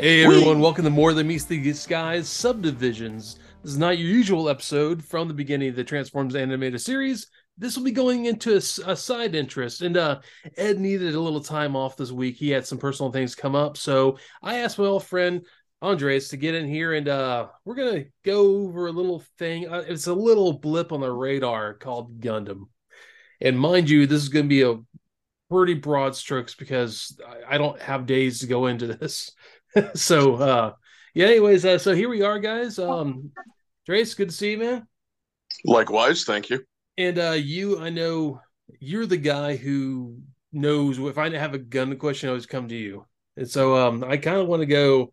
Hey everyone, welcome to More Than Meets the Skies Subdivisions. This is not your usual episode from the beginning of the Transformers animated series. This will be going into a side interest, and Ed needed a little time off this week. He had some personal things come up, so I asked my old friend Andres to get in here, and we're going to go over a little thing. It's a little blip on the radar called Gundam. And mind you, this is going to be a pretty broad strokes because I don't have days to go into this. So, yeah, anyways, so here we are, guys. Trace, good to see you, man. Likewise, thank you. And you, I know you're the guy who knows. If I have a Gundam question, I always come to you. And so I kind of want to go.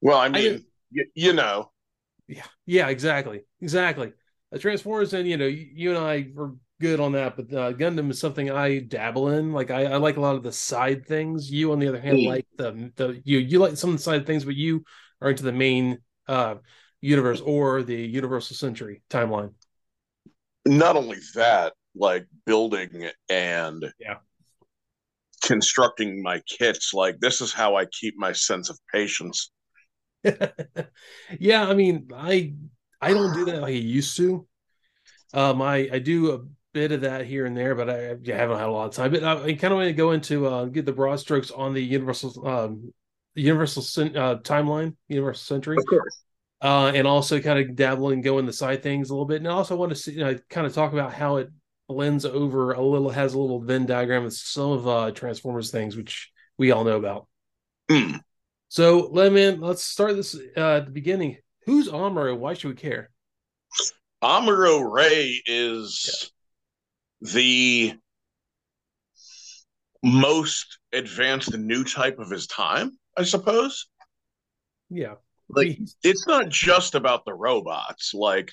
Well, I mean, you know. Yeah, exactly. Transformers, and, you know, you and I are good on that, but Gundam is something I dabble in. Like I like a lot of the side things. You, on the other hand, like you like some of the side things, but you are into the main universe or the Universal Century timeline. Not only that, like building and constructing my kits. Like this is how I keep my sense of patience. Yeah, I mean, I don't do that like I used to. I do a bit of that here and there, but I haven't had a lot of time. But I kind of want to go into get the broad strokes on the Universal Century, of course, and also kind of dabble and go in the side things a little bit. And I also want to see, you know, kind of talk about how it blends over a little, has a little Venn diagram of some of Transformers things, which we all know about. So, let's start this at the beginning. Who's Amuro? Why should we care? Amuro Ray is the most advanced new type of his time, I suppose. Yeah. Like, it's not just about the robots. Like,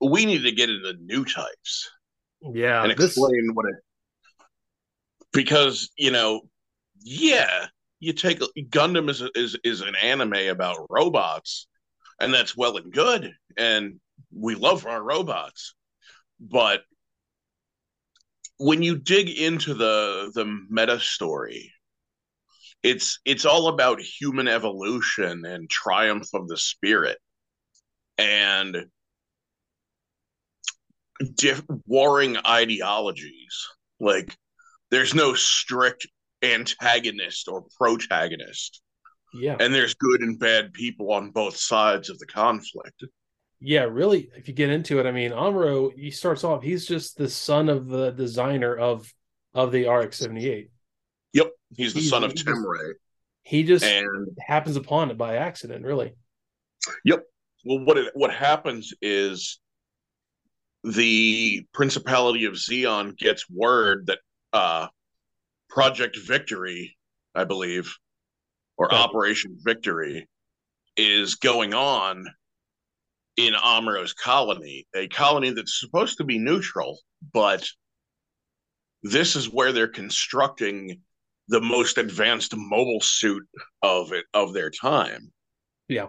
we need to get into new types. Yeah. And explain what it... Because, you know, you take... Gundam is an anime about robots, and that's well and good, and we love our robots, but when you dig into the meta story, it's all about human evolution and triumph of the spirit and warring ideologies. Like, there's no strict antagonist or protagonist. Yeah. And there's good and bad people on both sides of the conflict. Yeah, really, if you get into it, I mean, Amuro, he starts off, he's just the son of the designer of the RX-78. Yep, he's the son of Tim Ray. He just happens upon it by accident, really. Yep. Well, what happens is the Principality of Zeon gets word that Project Victory, I believe, or Operation Victory, is going on in Amuro's colony, a colony that's supposed to be neutral, but this is where they're constructing the most advanced mobile suit of their time. Yeah.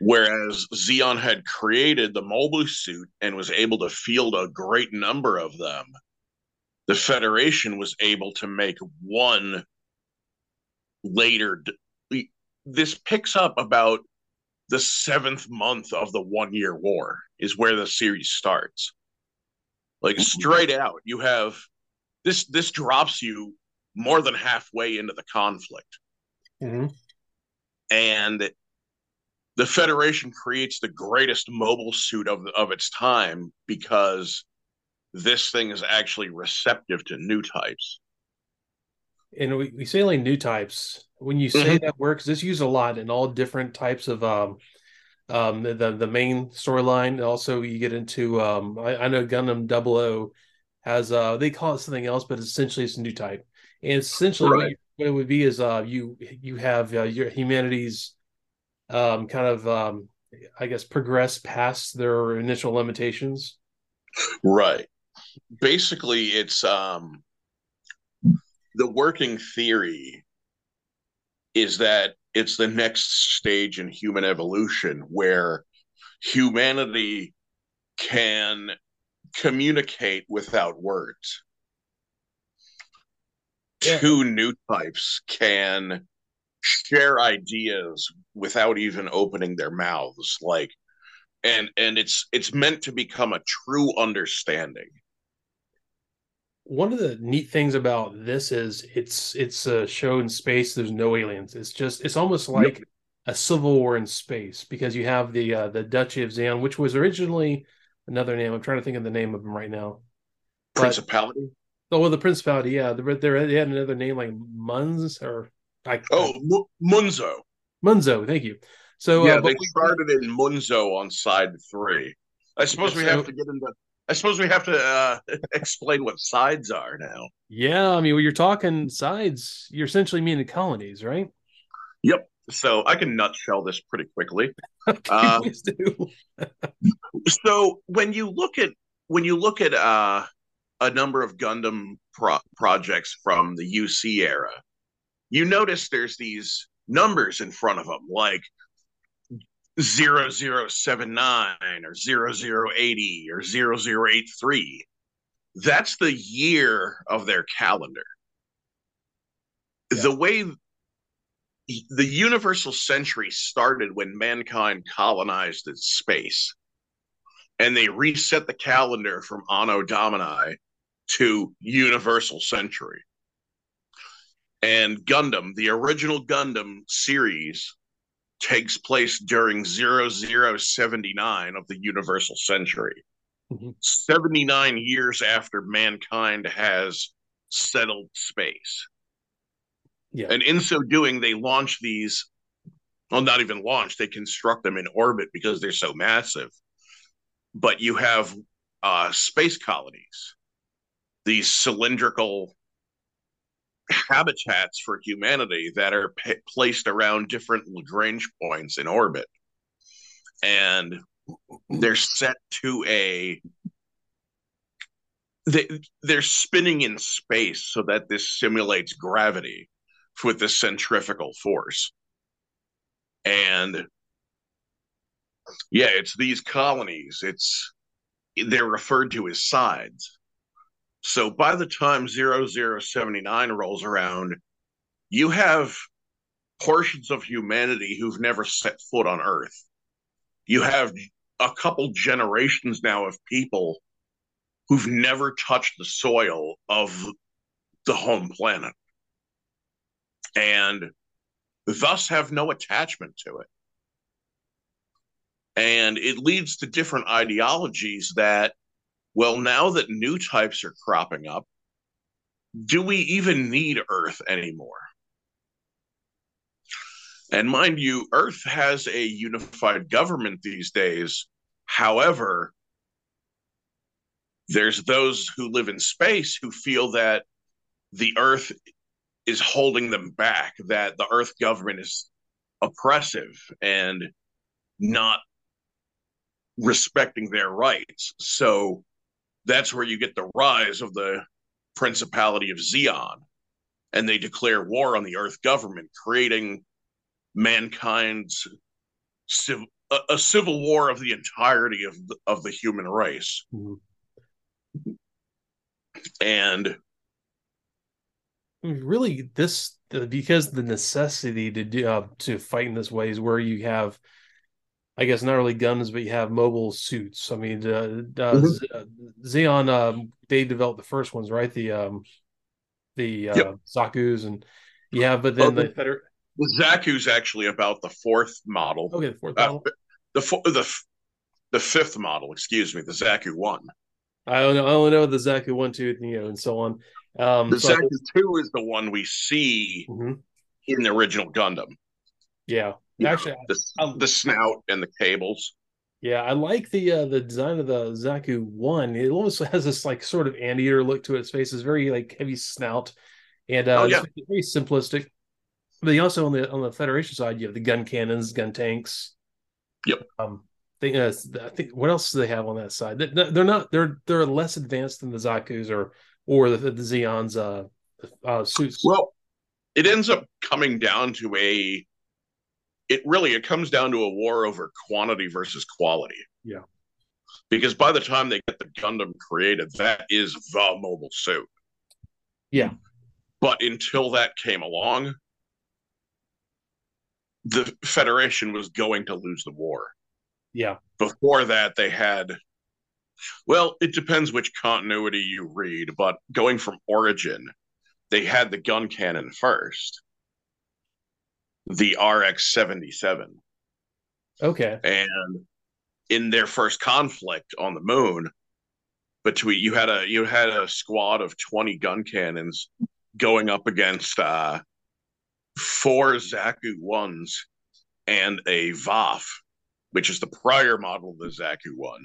Whereas Zeon had created the mobile suit and was able to field a great number of them, the Federation was able to make one later. This picks up about the 7th month of the one-year war is where the series starts. Like, straight out, you have... This drops you more than halfway into the conflict. Mm-hmm. And the Federation creates the greatest mobile suit of its time because this thing is actually receptive to new types. And we say, like, new types... When you say that word, because it's used a lot in all different types of the main storyline. Also, you get into, I know Gundam 00 has, they call it something else, but essentially it's a new type. And essentially what it would be is you have your humanity's I guess, progress past their initial limitations. Right. Basically, it's the working theory is that it's the next stage in human evolution where humanity can communicate without words. Yeah. Two new types can share ideas without even opening their mouths, like, and it's meant to become a true understanding. One of the neat things about this is it's a show in space. There's no aliens. It's almost like a civil war in space, because you have the Duchy of Zeon, which was originally another name. I'm trying to think of the name of them right now. Principality? Oh, well, the Principality, yeah. They had another name like Munz or... Munzo. Munzo, thank you. So yeah, they started in Munzo on side 3. I suppose we have to explain what sides are now. Yeah, I mean, when you're talking sides, you're essentially meaning colonies, right? Yep. So I can nutshell this pretty quickly. Please do. So when you look at a number of Gundam projects from the UC era, you notice there's these numbers in front of them, like 0079 or 0080 or 0083. That's the year of their calendar. Yeah. The way the Universal Century started when mankind colonized its space, and they reset the calendar from Anno Domini to Universal Century. And Gundam, the original Gundam series, takes place during 0079 of the Universal Century, 79 years after mankind has settled space. Yeah. And in so doing, they launch these, well, not even launch, they construct them in orbit because they're so massive. But you have space colonies, these cylindrical habitats for humanity that are placed around different Lagrange points in orbit, and they're set to they're spinning in space so that this simulates gravity with the centrifugal force. And yeah, it's these colonies, they're referred to as sides. So by the time 0079 rolls around, you have portions of humanity who've never set foot on Earth. You have a couple generations now of people who've never touched the soil of the home planet, and thus have no attachment to it. And it leads to different ideologies that, well, now that new types are cropping up, do we even need Earth anymore? And mind you, Earth has a unified government these days. However, there's those who live in space who feel that the Earth is holding them back, that the Earth government is oppressive and not respecting their rights. So that's where you get the rise of the Principality of Zeon, and they declare war on the Earth government, creating mankind's a civil war of the entirety of the human race. Mm-hmm. And really, this because the necessity to fight in this way is where you have, I guess, not really guns, but you have mobile suits. I mean, Zeon, they developed the first ones, right? The Zakus, and yeah, but then the Zaku's actually about the fourth model. Okay, the fourth model. The fifth model, excuse me, the Zaku 1. I only know the Zaku 1, 2, and so on. Zaku 2 is the one we see in the original Gundam. Yeah. Actually, the snout and the cables. Yeah, I like the design of the Zaku 1. It also has this like sort of anteater look to its face. It's very like heavy snout, and it's very simplistic. But you also on the Federation side, you have the gun cannons, gun tanks. Yep. I think, what else do they have on that side? They're less advanced than the Zakus or the Zeon's suits. Well, it ends up coming down to It comes down to a war over quantity versus quality. Yeah. Because by the time they get the Gundam created, that is the mobile suit. Yeah. But until that came along, the Federation was going to lose the war. Yeah. Before that, they had... Well, it depends which continuity you read, but going from Origin, they had the gun cannon first. The RX-77. Okay. And in their first conflict on the moon, between you had a squad of 20 gun cannons going up against 4 Zaku 1s and a VAF, which is the prior model of the Zaku 1.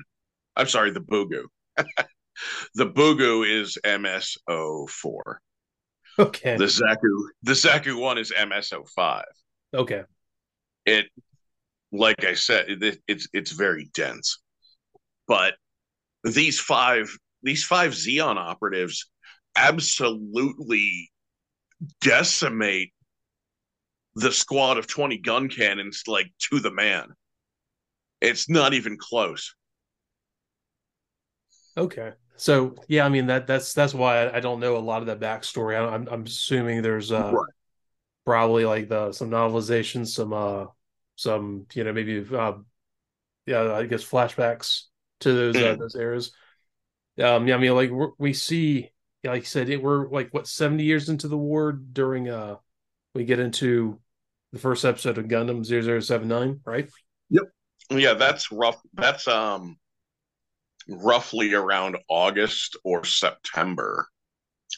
I'm sorry, the Bugu. The Bugu is MS-04. Okay. The Zaku 1 is MS-05. Okay. It, like I said, it's very dense. But these five Zeon operatives absolutely decimate the squad of 20 gun cannons, like, to the man. It's not even close. Okay. So, yeah, I mean, that's why I don't know a lot of that backstory. I'm assuming there's right. Probably like some novelization, some maybe I guess flashbacks to those eras. Yeah, I mean, like we see, like you said, we're like what 70 years into the war during we get into the first episode of Gundam 0079, right? Yep. Yeah, that's rough. That's roughly around August or September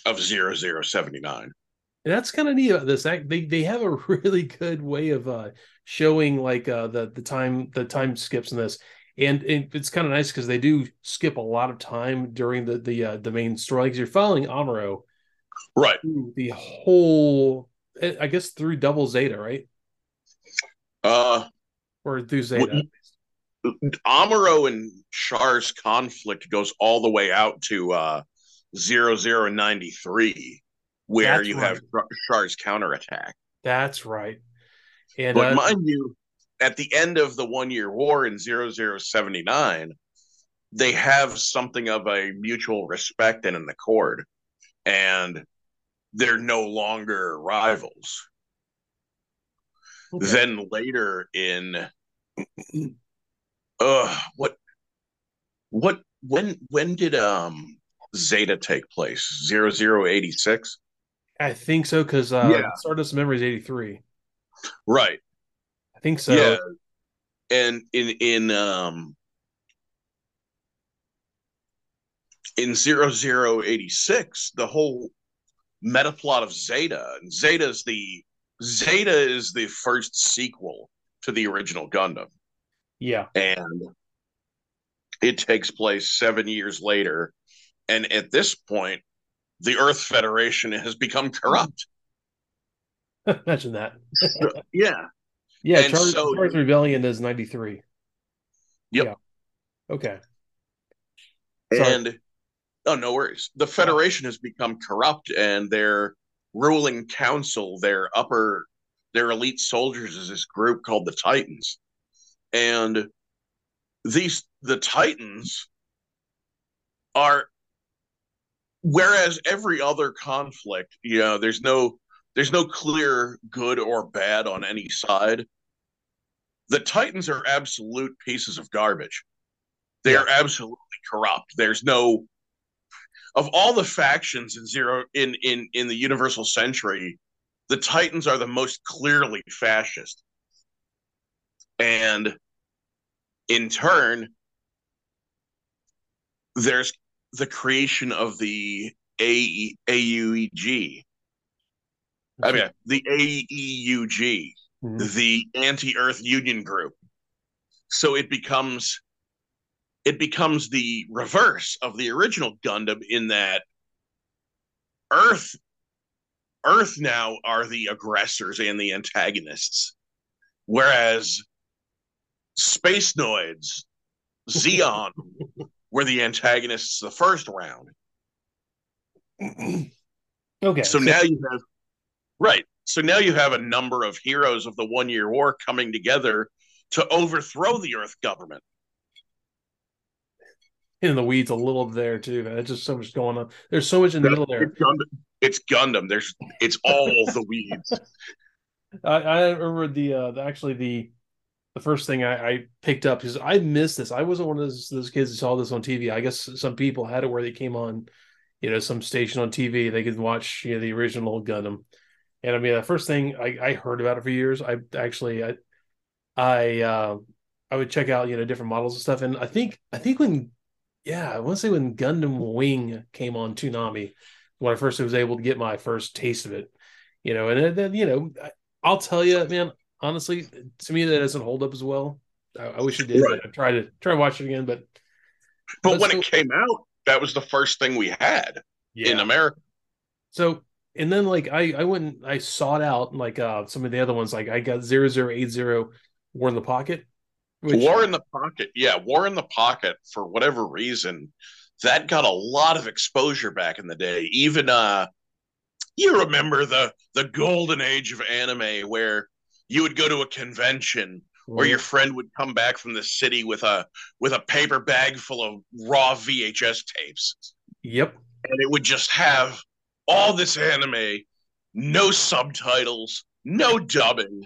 of 0079. And that's kind of neat about this. They have a really good way of showing like the time skips in this, and it's kind of nice because they do skip a lot of time during the main story because you're following Amuro, right? The whole, I guess, through Double Zeta, right? Or through Zeta. Amuro and Char's conflict goes all the way out to 0093, where that's you right. have Char's counterattack. That's right. And but mind you, at the end of the one-year war in 0079, they have something of a mutual respect and an accord, and they're no longer rivals. Okay. Then later in... when did Zeta take place? 0086? I think so, because Stardust Memories 83. Right. I think so. Yeah. And in 0086, the whole meta plot of Zeta, and Zeta is the first sequel to the original Gundam. Yeah. And it takes place 7 years later. And at this point, the Earth Federation has become corrupt. Imagine that. Yeah. Yeah. And Char's Rebellion is 93. Yep. Yeah. Okay. And no worries. The Federation has become corrupt, and their ruling council, their elite soldiers, is this group called the Titans. And the Titans are, whereas every other conflict, there's no clear good or bad on any side. The Titans are absolute pieces of garbage. They are absolutely corrupt. There's no, of all the factions in the Universal Century, the Titans are the most clearly fascist. And in turn, there's the creation of the AUEG. I mean, the AEUG, the Anti-Earth Union Group. So it becomes the reverse of the original Gundam in that Earth now are the aggressors and the antagonists, whereas Space Noids, Zeon, were the antagonists the first round. Okay. So now you have a number of heroes of the one-year war coming together to overthrow the Earth government. In the weeds a little there too. There's just so much going on. There's so much in the middle there. It's Gundam. It's all the weeds. I remember the first thing I picked up, because I missed this. I wasn't one of those kids who saw this on TV. I guess some people had it where they came on, some station on TV. They could watch the original Gundam. And I mean, the first thing I heard about it for years. I would check out different models and stuff. And I want to say when Gundam Wing came on Toonami, when I first was able to get my first taste of it, and then I'll tell you, man. Honestly, to me, that doesn't hold up as well. I wish it did. Right. I tried to watch it again, but when it came out, that was the first thing we had in America. So, and then I went and I sought out some of the other ones. Like I got 0080 War in the Pocket. War in the Pocket, yeah, War in the Pocket. For whatever reason, that got a lot of exposure back in the day. Even you remember the golden age of anime where you would go to a convention or your friend would come back from the city with a paper bag full of raw VHS tapes. Yep. And it would just have all this anime, no subtitles, no dubbing.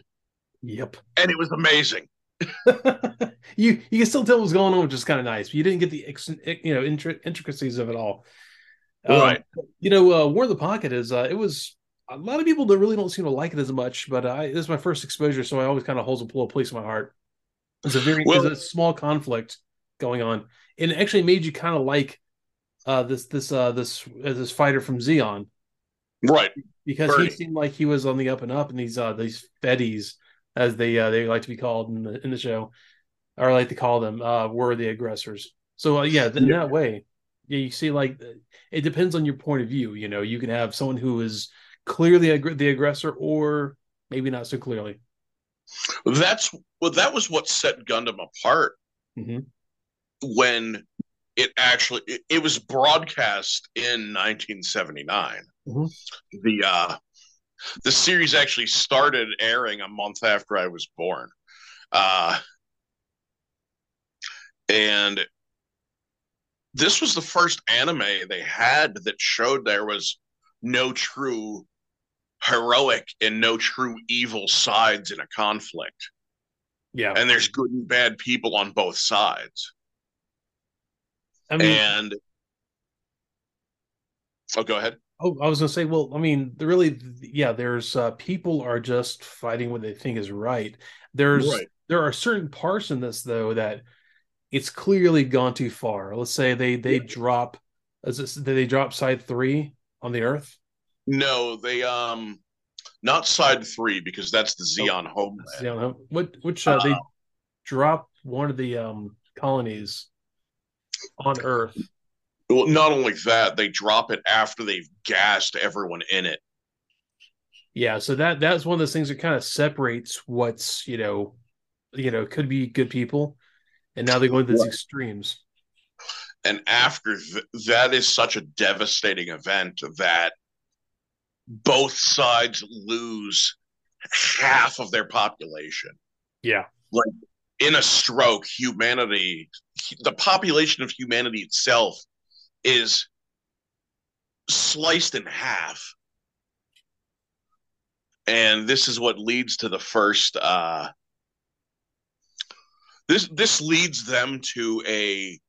Yep. And it was amazing. You can still tell what was going on, which is kind of nice, but you didn't get the intricacies of it all. Right. War in the Pocket is it was a lot of people that really don't seem to like it as much, but this is my first exposure, so I always kind of hold a place in my heart. It's a very it's a small conflict going on, and it actually made you kind of like this fighter from Zeon, right? Because he seemed like he was on the up and up, and these feddies, as they like to be called in the show, or like to call them, were the aggressors. So in that way, you see, it depends on your point of view. You can have someone who is clearly the aggressor, or maybe not so clearly. That was what set Gundam apart. Mm-hmm. When it actually it was broadcast in 1979. Mm-hmm. The series actually started airing a month after I was born. And this was the first anime they had that showed there was no true heroic and no true evil sides in a conflict. Yeah. And there's good and bad people on both sides. Oh, go ahead. Oh, I was going to say, there's people are just fighting what they think is right. There are certain parts in this, though, that it's clearly gone too far. Let's say they drop side 3 on the Earth. No, they not side 3, because that's the Zeon homeland. They drop one of the colonies on Earth. Well, not only that, they drop it after they've gassed everyone in it. Yeah, so that's one of those things that kind of separates what's, could be good people, and now they're going to these extremes. And after that is such a devastating event that both sides lose half of their population. Yeah. In a stroke, the population of humanity itself is sliced in half, and this is what leads to the first this leads them to a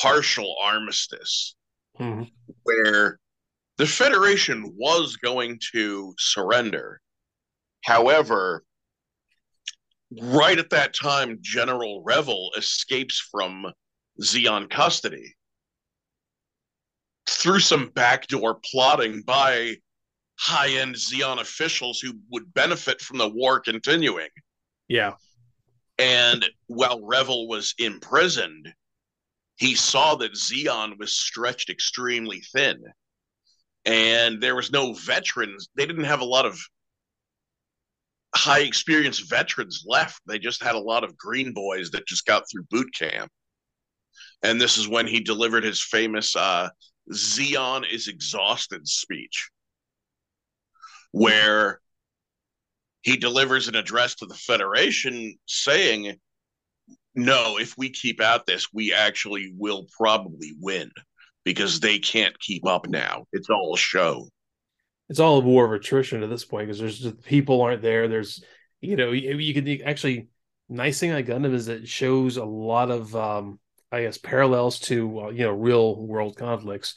partial armistice. Mm-hmm. Where the Federation was going to surrender. However, right at that time, General Revel escapes from Zeon custody through some backdoor plotting by high-end Zeon officials who would benefit from the war continuing. Yeah. And while Revel was imprisoned, he saw that Zeon was stretched extremely thin. And there was no veterans. They didn't have a lot of high-experienced veterans left. They just had a lot of green boys that just got through boot camp. And this is when he delivered his famous Zeon is exhausted speech, where he delivers an address to the Federation saying, no, if we keep at this, we actually will probably win, because they can't keep up now. It's all show. it's all a war of attrition at this point, because there's just, people aren't there. There's, you know, you could actually, nice thing on Gundam is it shows a lot of, I guess, parallels to, you know, real world conflicts.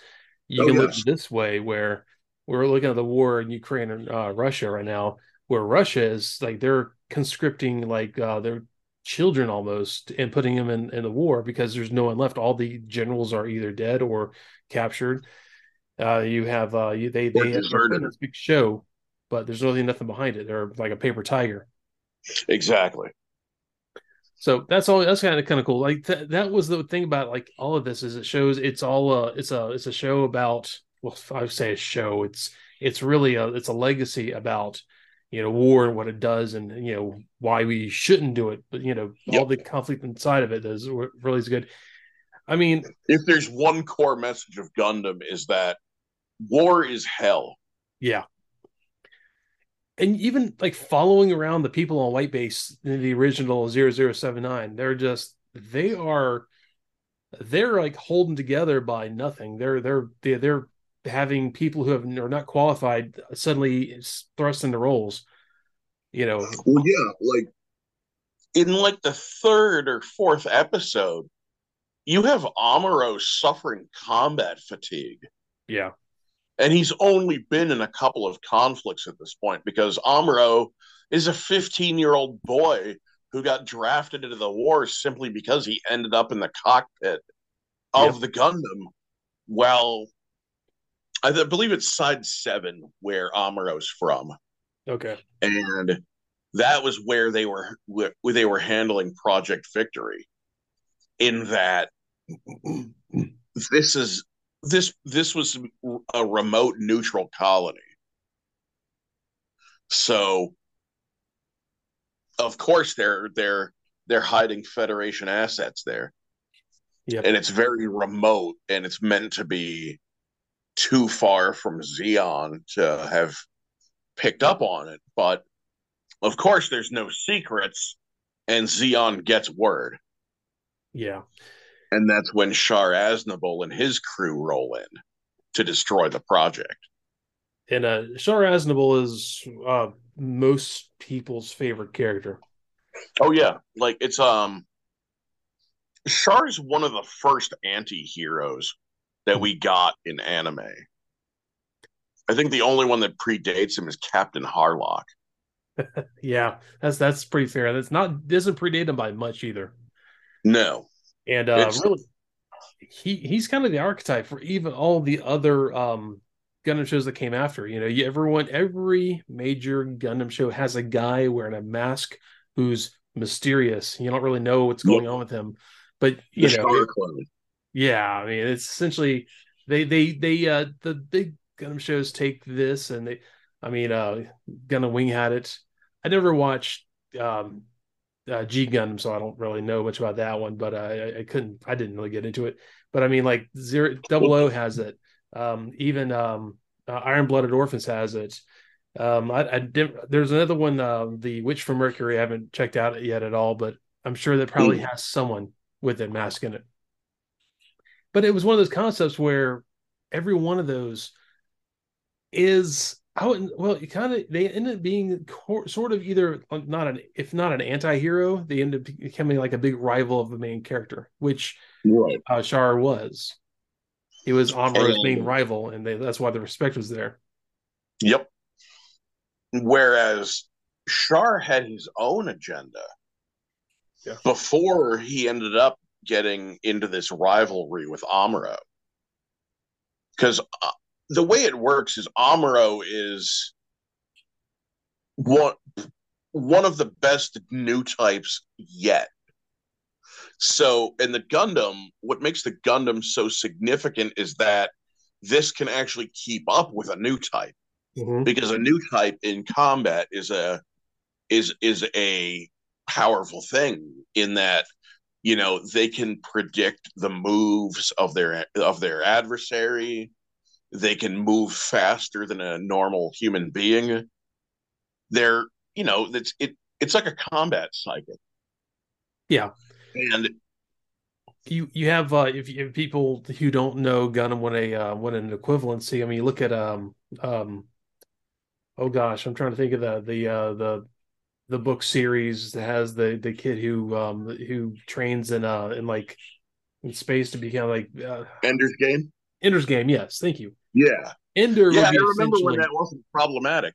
You can look this way, where we're looking at the war in Ukraine and Russia right now, where Russia is like, they're conscripting like their children almost and putting them in the war because there's no one left. All the generals are either dead or captured. You have they have this big show, but there's really nothing behind it. They're like a paper tiger. Exactly. So that's kind of cool. Like that was the thing about like all of this, is it shows it's all it's a show about, well, I would say a show. It's really a legacy about, you know, war and what it does, and, you know, why we shouldn't do it. But, you know, all the conflict inside of it is really is good. I mean, if there's one core message of Gundam, is that war is hell. Yeah. And even like following around the people on White Base in the original 0079, they're like holding together by nothing. They're having people who are not qualified suddenly thrust into roles, you know. Well, yeah, like in like the third or fourth episode, you have Amuro suffering combat fatigue. Yeah. And he's only been in a couple of conflicts at this point, because Amuro is a 15-year-old boy who got drafted into the war simply because he ended up in the cockpit of the Gundam. Well, I believe it's side 7 where Amuro's from. Okay. And that was where they were handling Project Victory, in that this was a remote neutral colony. So of course they're hiding Federation assets there. Yep. And it's very remote, and it's meant to be too far from Zeon to have picked up on it. But of course there's no secrets, and Zeon gets word. Yeah. And that's when Char Aznable and his crew roll in to destroy the project. And Char Aznable is most people's favorite character. Oh yeah, like it's Char's one of the first anti-heroes that we got in anime. I think the only one that predates him is Captain Harlock. Yeah, that's pretty fair. That's not doesn't predate him by much either. No. And really, he's kind of the archetype for even all the other Gundam shows that came after. You know, every major Gundam show has a guy wearing a mask who's mysterious. You don't really know what's going on with him, but I mean, it's essentially they the big Gundam shows take this, and Gundam Wing had it. I never watched G Gundam, so I don't really know much about that one, but I didn't really get into it. But I mean, like 00 has it, even Iron-Blooded Orphans has it. There's another one, the Witch from Mercury. I haven't checked out it yet at all, but I'm sure that probably has someone with a mask in it. But it was one of those concepts where every one of those is. They ended up being sort of either if not an anti-hero, they ended up becoming like a big rival of the main character, which Char was. He was Amuro's main rival, and that's why the respect was there. Yep. Whereas Char had his own agenda before he ended up getting into this rivalry with Amuro, because. The way it works is Amuro is one of the best new types yet. So in the Gundam, what makes the Gundam so significant is that this can actually keep up with a new type, because a new type in combat is a powerful thing, in that, you know, they can predict the moves of their adversary. They can move faster than a normal human being. They're, you know, it's like a combat cycle. Yeah. And you have if you have people who don't know Gundam, what an equivalency. I mean, you look at oh gosh, I'm trying to think of the book series that has the kid who trains in space to become Ender's Game. Ender's Game, yes, thank you. Yeah, Ender. Yeah, I remember when that wasn't problematic.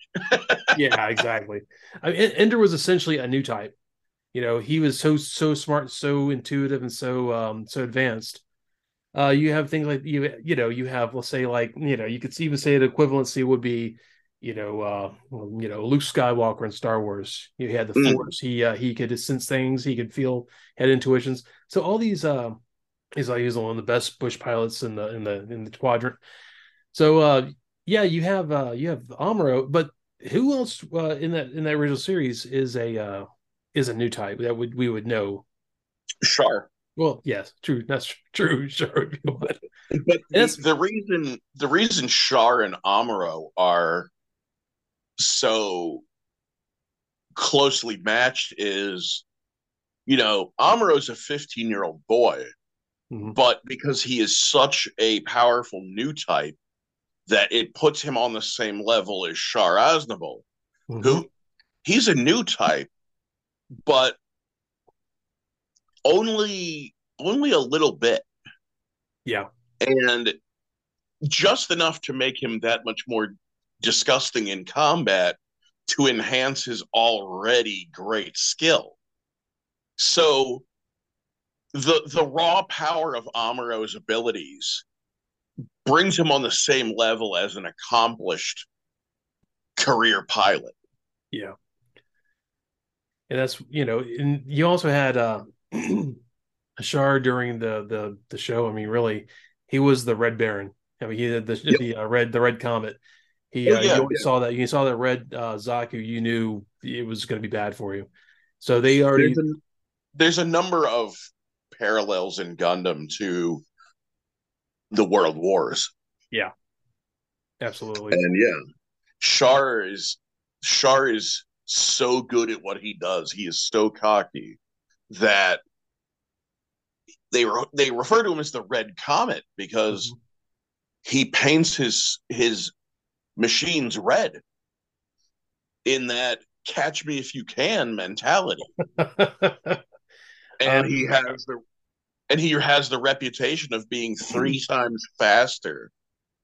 Yeah, exactly. Ender was essentially a new type. You know, he was so smart, and so intuitive, and so advanced. You have things like you have let's say you could even say the equivalency would be Luke Skywalker in Star Wars. He had the Force. He could sense things. He could feel, had intuitions. So all these he's one of the best bush pilots in the quadrant. So you have Amuro, but who else in that original series is a new type that we would know? Char. Well, yes, true. That's true. Char. But the reason Char and Amuro are so closely matched is, Amuro's a 15-year-old boy, but because he is such a powerful new type, that it puts him on the same level as Char Aznable, who he's a new type, but only a little bit. Yeah. And just enough to make him that much more disgusting in combat to enhance his already great skill. So the raw power of Amuro's abilities brings him on the same level as an accomplished career pilot. Yeah. And that's, and you also had Char during the show. I mean, really, he was the Red Baron. I mean, he had the Red Comet. You saw that red Zaku, you knew it was going to be bad for you. So they already... There's a number of parallels in Gundam to the World Wars. Yeah, absolutely. And Char is so good at what he does. He is so cocky that they refer to him as the Red Comet because he paints his machines red in that catch me if you can mentality. And he has the reputation of being 3 times faster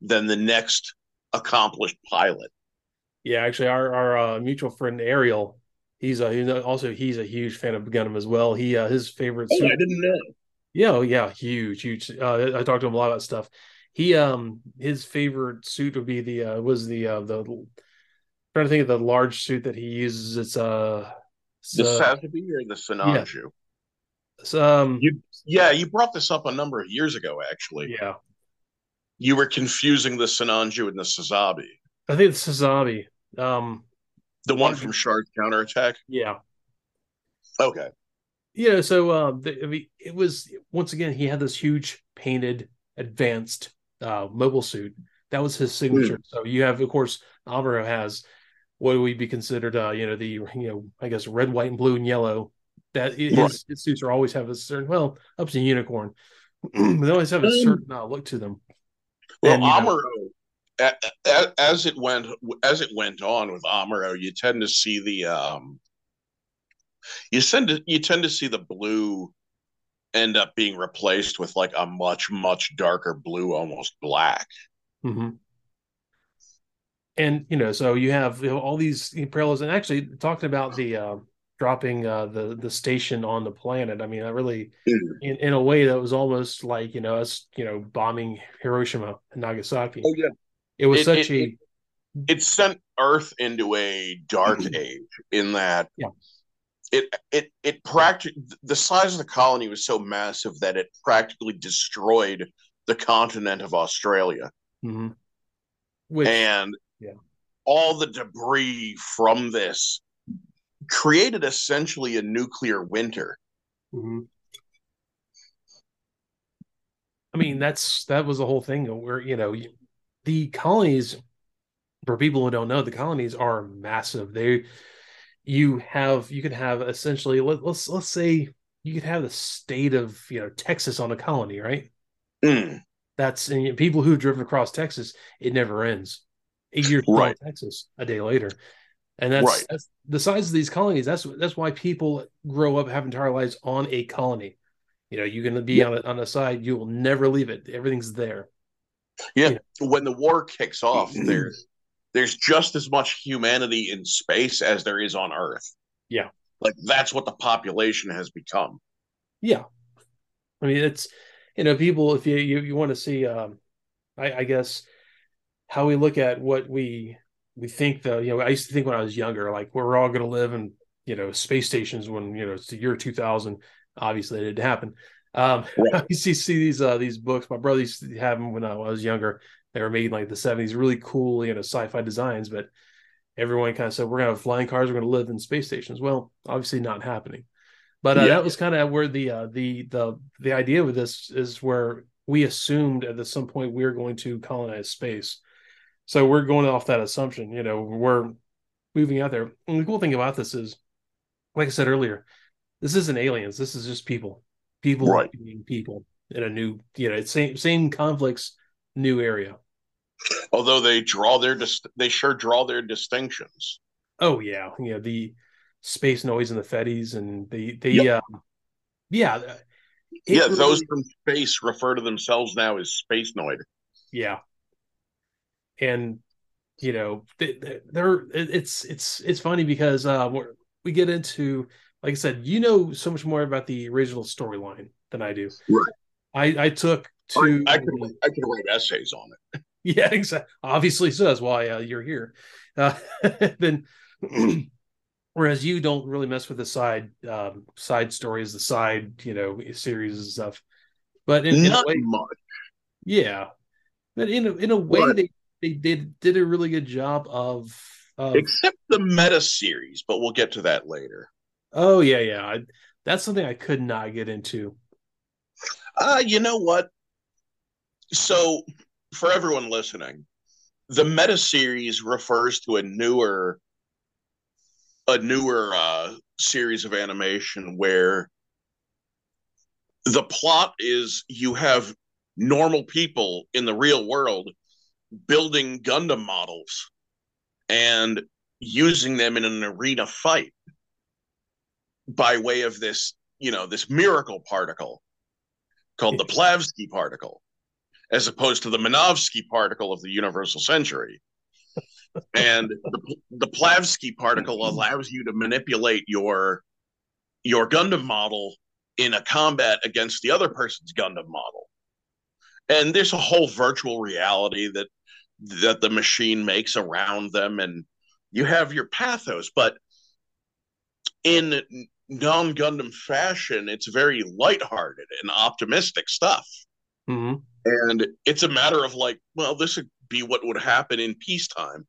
than the next accomplished pilot. Yeah, actually, our mutual friend Ariel, he's a huge fan of Gundam as well. He his favorite. Oh, I didn't know. Yeah, huge. I talked to him a lot about stuff. He his favorite suit would be the I'm trying to think of the large suit that he uses. It's the Sazabi or the Sinanju. Yeah. You brought this up a number of years ago, actually. Yeah, you were confusing the Sinanju and the Sazabi. I think it's Sazabi, the one from Shard's Counterattack. Yeah. Okay. Yeah. So it was, once again, he had this huge painted advanced mobile suit that was his signature. So you have, of course, Amuro has what would be considered, I guess red, white, and blue, and yellow. That his suits are always have a certain, well, up to Unicorn, they always have a certain look to them. Well, and, Amuro, as it went on with Amuro, you tend to see the blue end up being replaced with like a much darker blue, almost black. And so you have all these parallels, and actually talking about the. Dropping the station on the planet. I mean, I really, in a way that was almost like, us, bombing Hiroshima and Nagasaki. Oh, yeah. It was It sent Earth into a dark age in that it practically, the size of the colony was so massive that it practically destroyed the continent of Australia. All the debris from this created essentially a nuclear winter. I mean, that was the whole thing where, the colonies, for people who don't know, the colonies are massive. You could have essentially, let's say you could have the state of, Texas on a colony, right? That's, and people who've driven across Texas, it never ends. 8 years right. Texas a day later. And that's, right. that's the size of these colonies. That's why people grow up, have entire lives on a colony. You know, you're going to be yeah. on a side. You will never leave it. Everything's there. Yeah. You know? When the war kicks off, there's just as much humanity in space as there is on Earth. Yeah. Like, that's what the population has become. Yeah. I mean, it's, you know, people, if you want to see, I guess, how we look at what we think, though, you know, I used to think when I was younger, like, we're all going to live in, you know, space stations when, you know, it's the year 2000. Obviously, it didn't happen. Right. I used to see these books. My brother used to have them when I was younger. They were made in, like, the 70s, really cool, you know, sci-fi designs, but everyone kind of said, we're going to have flying cars, we're going to live in space stations. Well, obviously not happening. But yeah. that was kind of where the idea with this is, where we assumed at some point we were going to colonize space. So we're going off that assumption, you know, we're moving out there. And the cool thing about this is, like I said earlier, this isn't aliens. This is just people. People right. being people in a new, you know, same conflicts, new area. Although they sure draw their distinctions. Oh yeah, yeah. The space noise and the fetis and the yep. Yeah, yeah. Really, those from space refer to themselves now as space noid. Yeah, and you know they're it's funny because we get into, like I said, you know so much more about the original storyline than I do. Right. I took to I could write essays on it. Yeah, exactly. Obviously, so that's why you're here. Then, whereas you don't really mess with the side stories, the side, you know, series and stuff. But not much. Yeah, but in a way, but they did a really good job of except the meta series. But we'll get to that later. Oh yeah, yeah. That's something I could not get into. You know what? So, for everyone listening, the meta series refers to a newer series of animation where the plot is you have normal people in the real world building Gundam models and using them in an arena fight by way of this, you know, this miracle particle called the Plavsky particle, as opposed to the Minovsky particle of the Universal Century. And the Plavsky particle allows you to manipulate your Gundam model in a combat against the other person's Gundam model. And there's a whole virtual reality that the machine makes around them, and you have your pathos. But in non-Gundam fashion, it's very lighthearted and optimistic stuff. Mm-hmm. And it's a matter of, like, well, this would be what would happen in peacetime.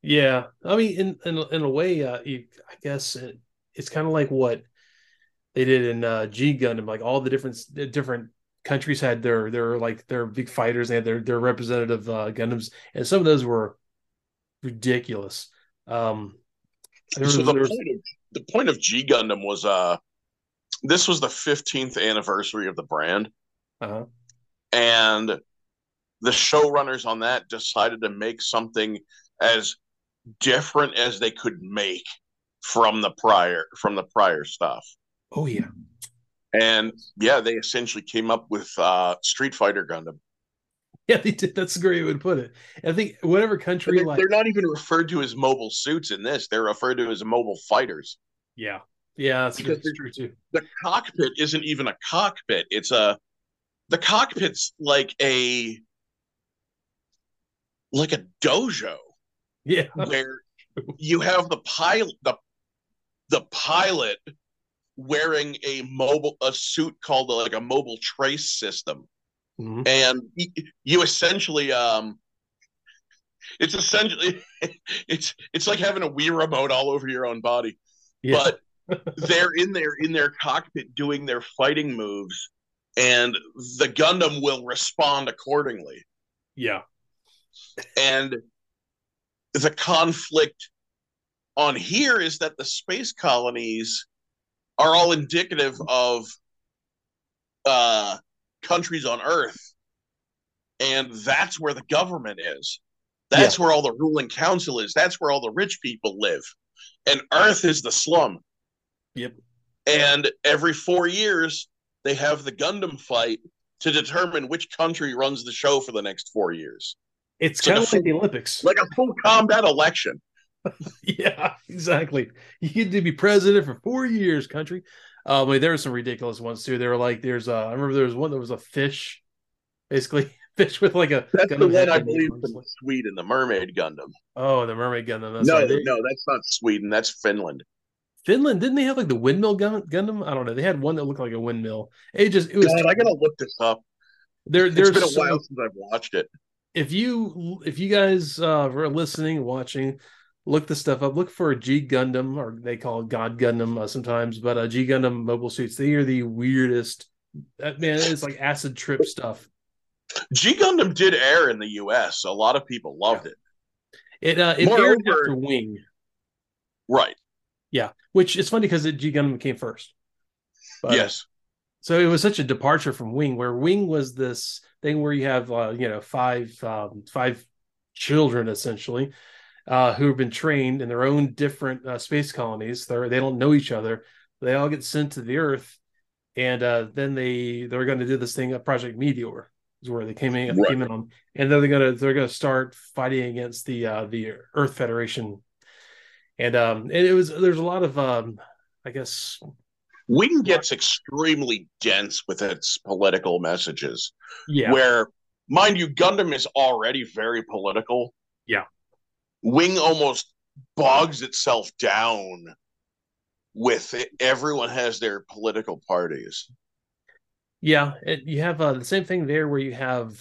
Yeah. I mean, in a way, I guess it's kind of like what they did in G Gundam. Like, all the different countries had their big fighters. They had their representative Gundams. And some of those were ridiculous. The point of G Gundam was, this was the 15th anniversary of the brand. Uh-huh. And the showrunners on that decided to make something as different as they could make from the prior stuff. Oh yeah. And yeah, they essentially came up with Street Fighter Gundam. Yeah, they did. That's a great way to put it. I think whatever country, they're not even referred to as mobile suits in this; they're referred to as mobile fighters. Yeah, yeah, that's true too. The cockpit isn't even a cockpit; it's the cockpit's like a dojo. Yeah, where you have the pilot wearing a suit called like a mobile trace system. Mm-hmm. And you essentially, it's like having a Wii remote all over your own body, yeah. But they're in their cockpit doing their fighting moves, and the Gundam will respond accordingly. Yeah, and the conflict on here is that the space colonies are all indicative of countries on Earth And that's where the government is. That's where all the ruling council is. That's where all the rich people live. And Earth is the slum. Yep. And every 4 years, they have the Gundam fight to determine which country runs the show for the next 4 years. It's so kind of like the Olympics. Like a full combat election. Yeah, exactly. You get to be president for 4 years, country. Like, there were some ridiculous ones, too. They were like, I remember there was one that was a fish, basically. Fish with like a... That's the one, I believe, from Sweden, the Mermaid Gundam. Oh, the Mermaid Gundam. That's no, that's not Sweden. That's Finland. Finland? Didn't they have like the windmill Gundam? I don't know. They had one that looked like a windmill. It was. God, I gotta look this up. It's been a while since I've watched it. If you guys are listening, watching, look this stuff up. Look for a G Gundam, or they call it God Gundam sometimes, but G Gundam mobile suits. They are the weirdest. Man, it's like acid trip stuff. G Gundam did air in the U.S. So a lot of people loved it. It aired after Wing, right? Yeah, which is funny because G Gundam came first. But, yes, so it was such a departure from Wing, where Wing was this thing where you have five children essentially who have been trained in their own different space colonies. They don't know each other. They all get sent to the Earth, and then they're going to do this thing, a Project Meteor. Where they came in on, and then they're gonna start fighting against the Earth Federation, and there's a lot of I guess Wing gets extremely dense with its political messages. Yeah, where mind you, Gundam is already very political. Yeah, Wing almost bogs itself down with it. Everyone has their political parties. Yeah, you have the same thing there where you have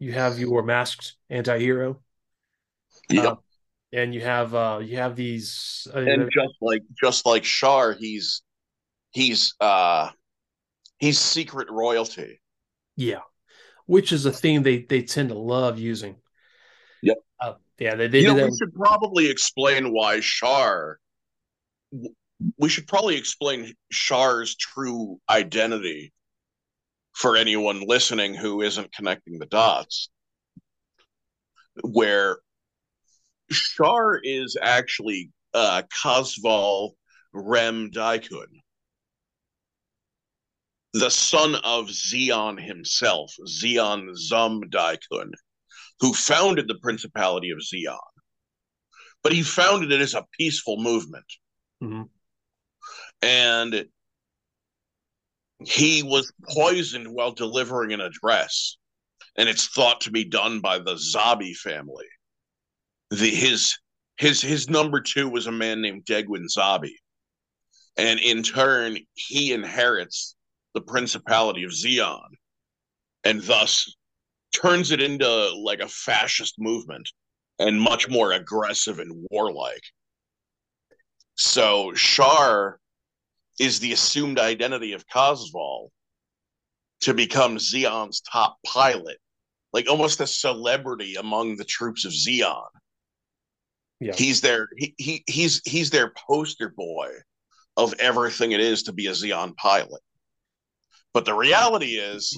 your masked anti-hero. Yep. And you have these and just like Char, he's secret royalty. Yeah. Which is a theme they tend to love using. Yep. They do that. We should probably explain Char's true identity for anyone listening who isn't connecting the dots, where Char is actually Khosval Rem Daikun, the son of Zeon himself, Zeon Zum Daikun, who founded the Principality of Zeon. But he founded it as a peaceful movement. Mm-hmm. And he was poisoned while delivering an address, and it's thought to be done by the Zabi family. His number two was a man named Degwin Zabi, and in turn he inherits the Principality of Zeon, and thus turns it into like a fascist movement, and much more aggressive and warlike. So Char is the assumed identity of Khosval to become Zeon's top pilot, like almost a celebrity among the troops of Zeon. Yeah. He's their he's their poster boy of everything it is to be a Zeon pilot. But the reality is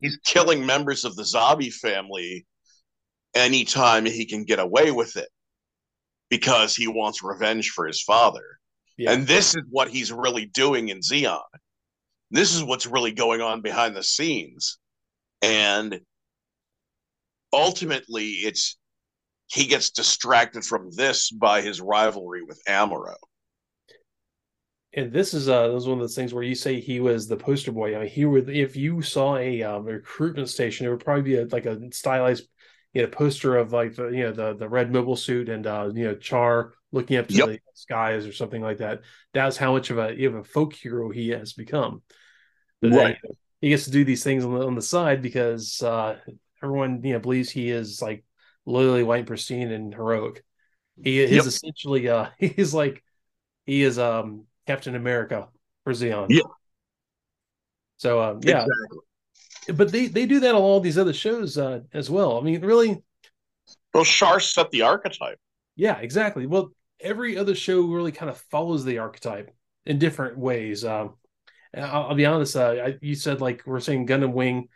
he's killing members of the Zabi family anytime he can get away with it because he wants revenge for his father. Yeah. And this is what he's really doing in Zeon. This is what's really going on behind the scenes. And ultimately, he gets distracted from this by his rivalry with Amuro. And this is this is one of those things where you say he was the poster boy. I mean, he would, if you saw a recruitment station, it would probably be a stylized poster of the red mobile suit and Char looking up to the skies or something like that. That's how much of a folk hero he has become. But right. He gets to do these things on the side because everyone believes he is like literally white and pristine and heroic. He is essentially he is Captain America for Zeon. Yeah. So exactly. But they do that on all these other shows as well. I mean, really. Well, Char set the archetype. Yeah, exactly. Well, every other show really kind of follows the archetype in different ways. I'll be honest. You said like we're saying Gundam Wing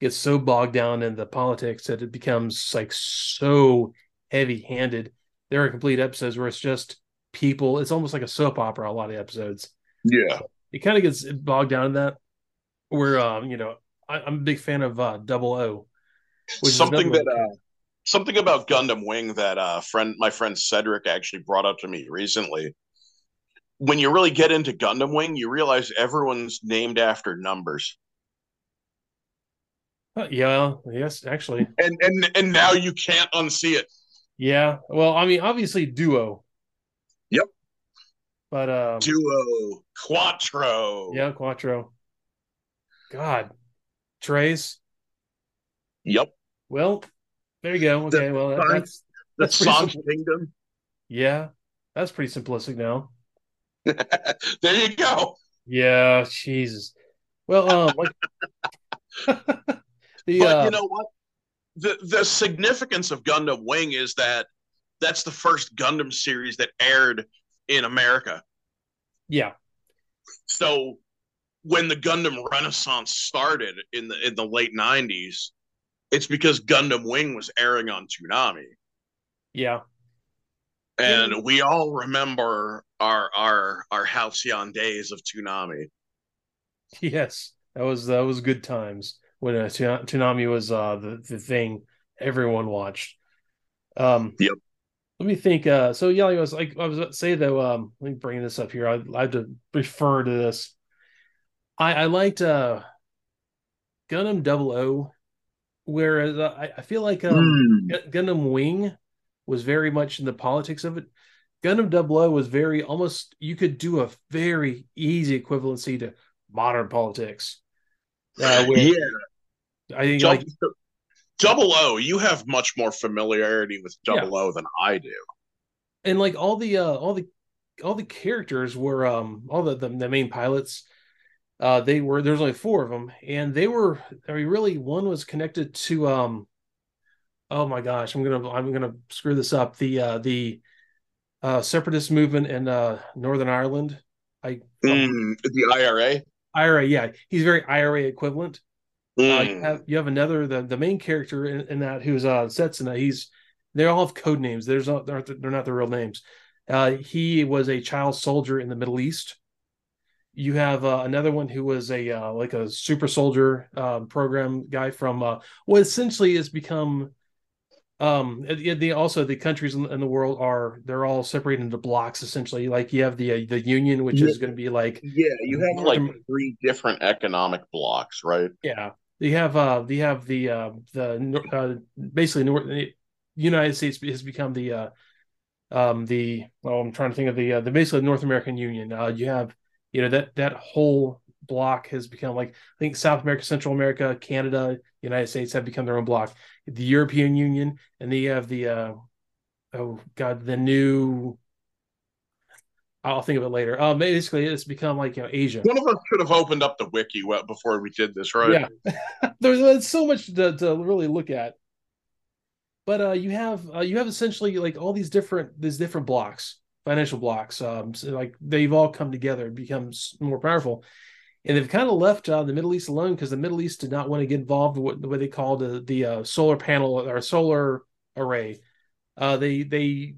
gets so bogged down in the politics that it becomes like so heavy-handed. There are complete episodes where it's just people. It's almost like a soap opera, a lot of episodes. Yeah. It kind of gets bogged down in that. Where, you know, I'm a big fan of 00. Something about Gundam Wing that my friend Cedric actually brought up to me recently. When you really get into Gundam Wing, you realize everyone's named after numbers. Yeah, yes, actually. And now you can't unsee it. Yeah, well, I mean, obviously Duo. Yep. But Duo, Quattro. Yeah, Quattro. God. Trace. Yep. Well, there you go. Okay, well, that's Song Kingdom. Yeah, that's pretty simplistic now. There you go. Yeah, Jesus. Well, but you know what? The significance of Gundam Wing is that that's the first Gundam series that aired in America. Yeah. So when the Gundam Renaissance started in the late 90s, it's because Gundam Wing was airing on Toonami. Yeah. And we all remember our halcyon days of Toonami. Yes, that was good times when Toonami was the thing everyone watched. Yep. Let me think. So yeah, I was about to say though. Let me bring this up here. I have to refer to this. I liked Gundam 00, whereas I feel like Gundam Wing was very much in the politics of it. Gundam 00 was very almost, you could do a very easy equivalency to modern politics. I think Double O, you have much more familiarity with Double O than I do. And like all the characters were all the main pilots. There's only four of them, and they were, I mean, really one was connected to oh my gosh, I'm gonna screw this up. The separatist movement in Northern Ireland. The IRA. IRA, yeah, he's very IRA equivalent. You have another the main character in that who's Setsuna. They all have code names. They're not their real names. He was a child soldier in the Middle East. You have another one who was a super soldier program guy from what essentially has become. The countries in the world they're all separated into blocks essentially. Like you have the union, which is going to be like you have like three different economic blocks, right? Yeah, basically the United States has become I'm trying to think of the basically North American Union. You have that whole block has become like, I think South America, Central America, Canada, United States have become their own block. The European Union, and then you have I'll think of it later. Basically, it's become like Asia. One of us should have opened up the wiki before we did this, right? Yeah, there's so much to really look at. But you have essentially like all these different blocks, financial blocks. So like they've all come together, it becomes more powerful. And they've kind of left the Middle East alone because the Middle East did not want to get involved with what they called the solar panel or solar array. They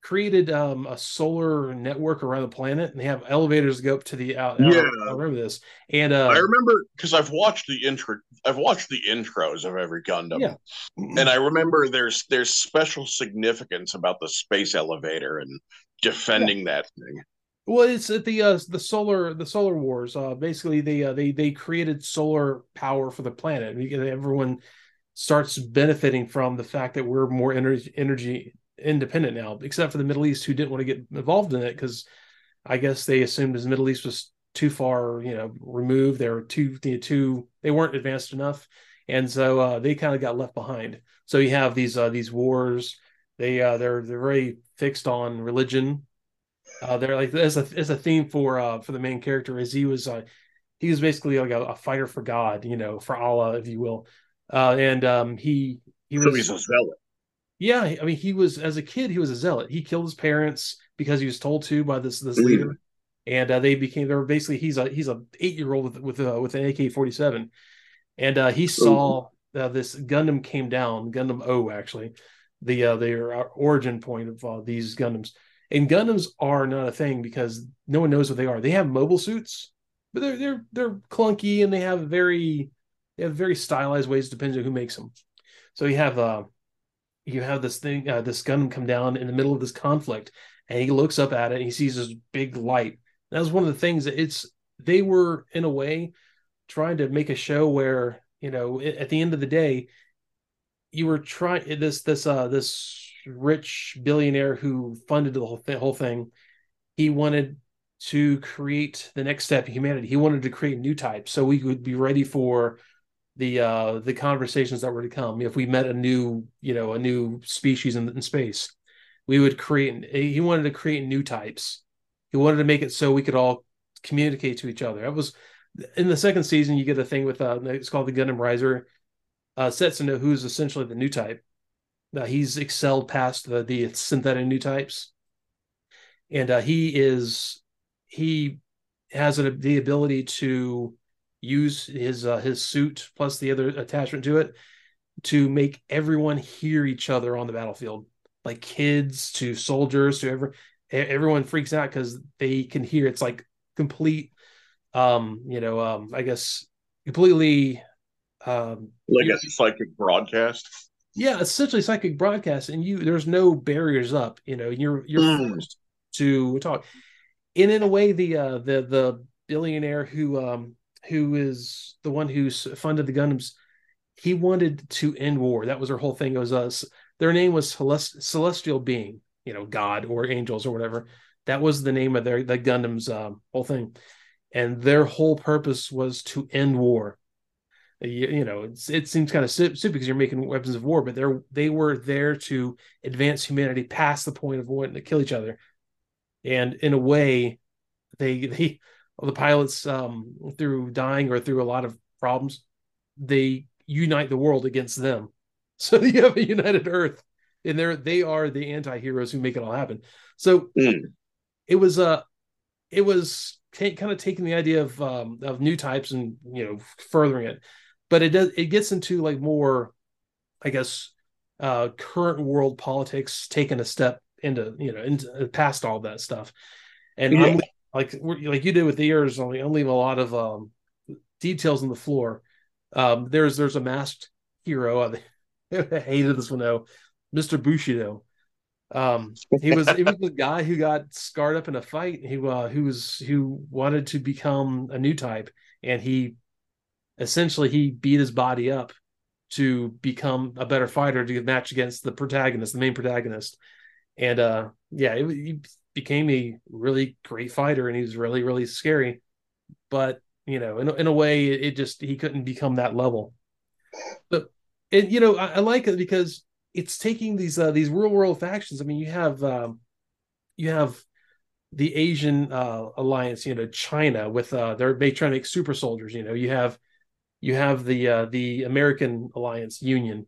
created a solar network around the planet, and they have elevators that go up to the out. Yeah, I remember this. And I remember because I've watched the intros of every Gundam. Yeah. And I remember there's special significance about the space elevator and defending that thing. Well, it's at the solar wars. Basically, they created solar power for the planet. Everyone starts benefiting from the fact that we're more energy independent now, except for the Middle East, who didn't want to get involved in it because I guess they assumed as the Middle East was too far, removed. They were too they weren't advanced enough, and so they kind of got left behind. So you have these wars. They're very fixed on religion. They're like as a theme for the main character is he was basically like a fighter for God, for Allah, if you will. He was a zealot. Yeah, I mean, he was as a kid, he was a zealot. He killed his parents because he was told to by this leader, and they were basically he's a 8-year-old with an AK-47, And he saw this Gundam came down, Gundam O actually, their origin point of these Gundams. And Gundams are not a thing because no one knows what they are. They have mobile suits, but they're clunky and they have very stylized ways, depending on who makes them. So you have this thing, this Gundam come down in the middle of this conflict, and he looks up at it and he sees this big light. And that was one of the things that they were in a way trying to make a show where, you know, at the end of the day, you were trying this rich billionaire who funded the whole thing. He wanted to create the next step in humanity. He wanted to create new types so we would be ready for the conversations that were to come. If we met a new species in space, we would create. He wanted to create new types. He wanted to make it so we could all communicate to each other. That was in the second season. You get a thing with it's called the Gundam Riser. Setsuno, who's essentially the new type. He's excelled past the synthetic new types, and he has the ability to use his suit plus the other attachment to it to make everyone hear each other on the battlefield, like kids to soldiers to everyone freaks out because they can hear. It's like complete, I guess completely like a psychic broadcast. Yeah, essentially psychic broadcast, and there's no barriers up. You know, you're forced to talk. And in a way, the billionaire who is the one who funded the Gundams, he wanted to end war. That was their whole thing. It was us. Their name was Celestial Being, you know, God or angels or whatever. That was the name of the Gundams whole thing, and their whole purpose was to end war. You know, it seems kind of stupid because you're making weapons of war, but they were there to advance humanity past the point of wanting to kill each other. And in a way, the pilots, through dying or through a lot of problems, they unite the world against them. So you have a united Earth, and they are the anti-heroes who make it all happen. So it was kind of taking the idea of new types and, you know, furthering it. But it gets into like more, I guess, current world politics, taking a step into past all that stuff. And yeah. Like you did with the ears, I leave a lot of details on the floor. There's a masked hero. I hated this one though, Mr. Bushido. He was the guy who got scarred up in a fight. Who wanted to become a new type, and he beat his body up to become a better fighter to match against the main protagonist. And he became a really great fighter, and he was really, really scary. But you know, in a way, he couldn't become that level. But I like it because it's taking these real world factions. I mean, you have the Asian alliance, you know, China with they try to make super soldiers. You know, you have the American alliance Union,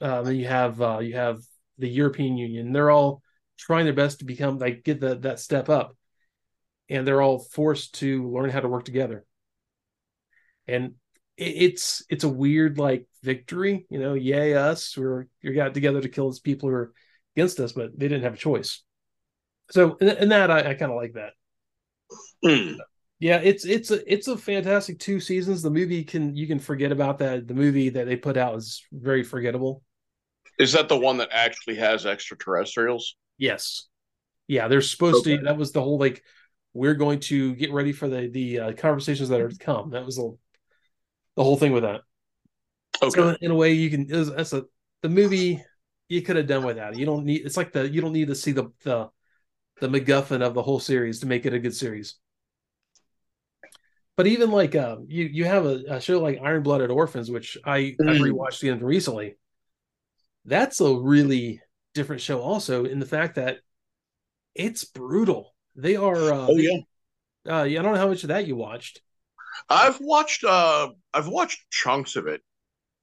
and you have the European Union. They're all trying their best to become get that step up, and they're all forced to learn how to work together. And it's a weird victory, you know, yay us, we got together to kill these people who are against us, but they didn't have a choice. So and that I kind of like that. Yeah, it's a fantastic two seasons. The movie you can forget about that. The movie that they put out is very forgettable. Is that the one that actually has extraterrestrials? Yes. Yeah, they're supposed to. That was the whole we're going to get ready for the conversations that are to come. That was the whole thing with that. Okay. So in a way, the movie you could have done without it. You don't need. It's like you don't need to see the MacGuffin of the whole series to make it a good series. But even you have a show like Iron-Blooded Orphans, which I rewatched again recently. That's a really different show, also in the fact that it's brutal. They are. I don't know how much of that you watched. I've watched chunks of it.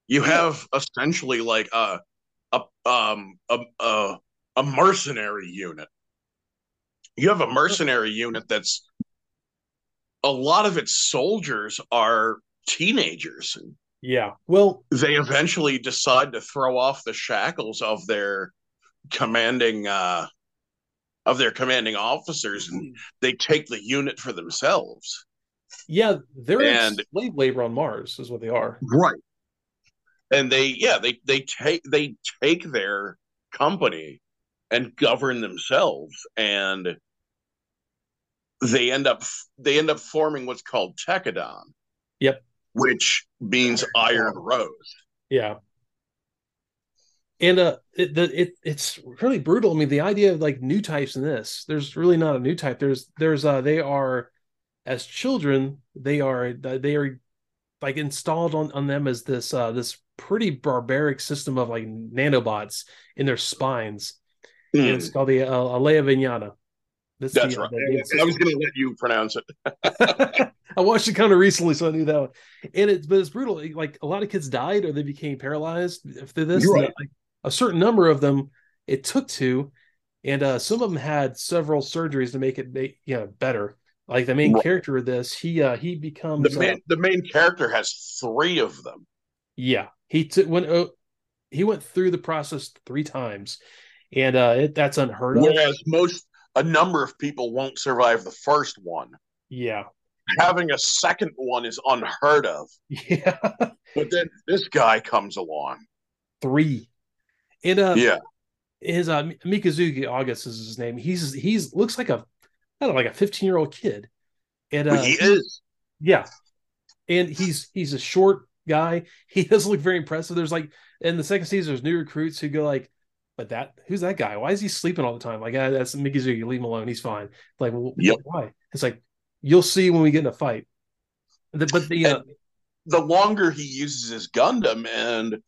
You have essentially a mercenary unit. You have a mercenary unit that's a lot of its soldiers are teenagers. Yeah. Well, they eventually decide to throw off the shackles of their commanding officers, and they take the unit for themselves. Yeah, they're slave labor on Mars is what they are. Right. And they take their company and govern themselves, and they end up forming what's called Tekkadan. Yep. Which means Iron Rose. Yeah. And it's really brutal. I mean, the idea of like new types in this, there's really not a new type. They are, as children, they are like installed on them as this this pretty barbaric system of like nanobots in their spines. Mm. And it's called the Alea Vignana. That's right. I was going to let you pronounce it. I watched it kind of recently, so I knew that one. And it's brutal. Like a lot of kids died, or they became paralyzed through this. Right. Like, a certain number of them it took to, and some of them had several surgeries to make it better. Like the main character of this, he becomes the main character has three of them. Yeah, he went through the process three times, and that's unheard of. Whereas a number of people won't survive the first one. Yeah. Having a second one is unheard of. Yeah. But then this guy comes along. Three. And his Mikazuki August is his name. He's looks like a 15-year-old kid. And he is. Yeah. And he's a short guy. He doesn't look very impressive. There's like in the second season there's new recruits who go like, but who's that guy? Why is he sleeping all the time? Like, that's Mikazuki, leave him alone, he's fine. Like, well, why? It's like, you'll see when we get in a fight. The longer he uses his Gundam and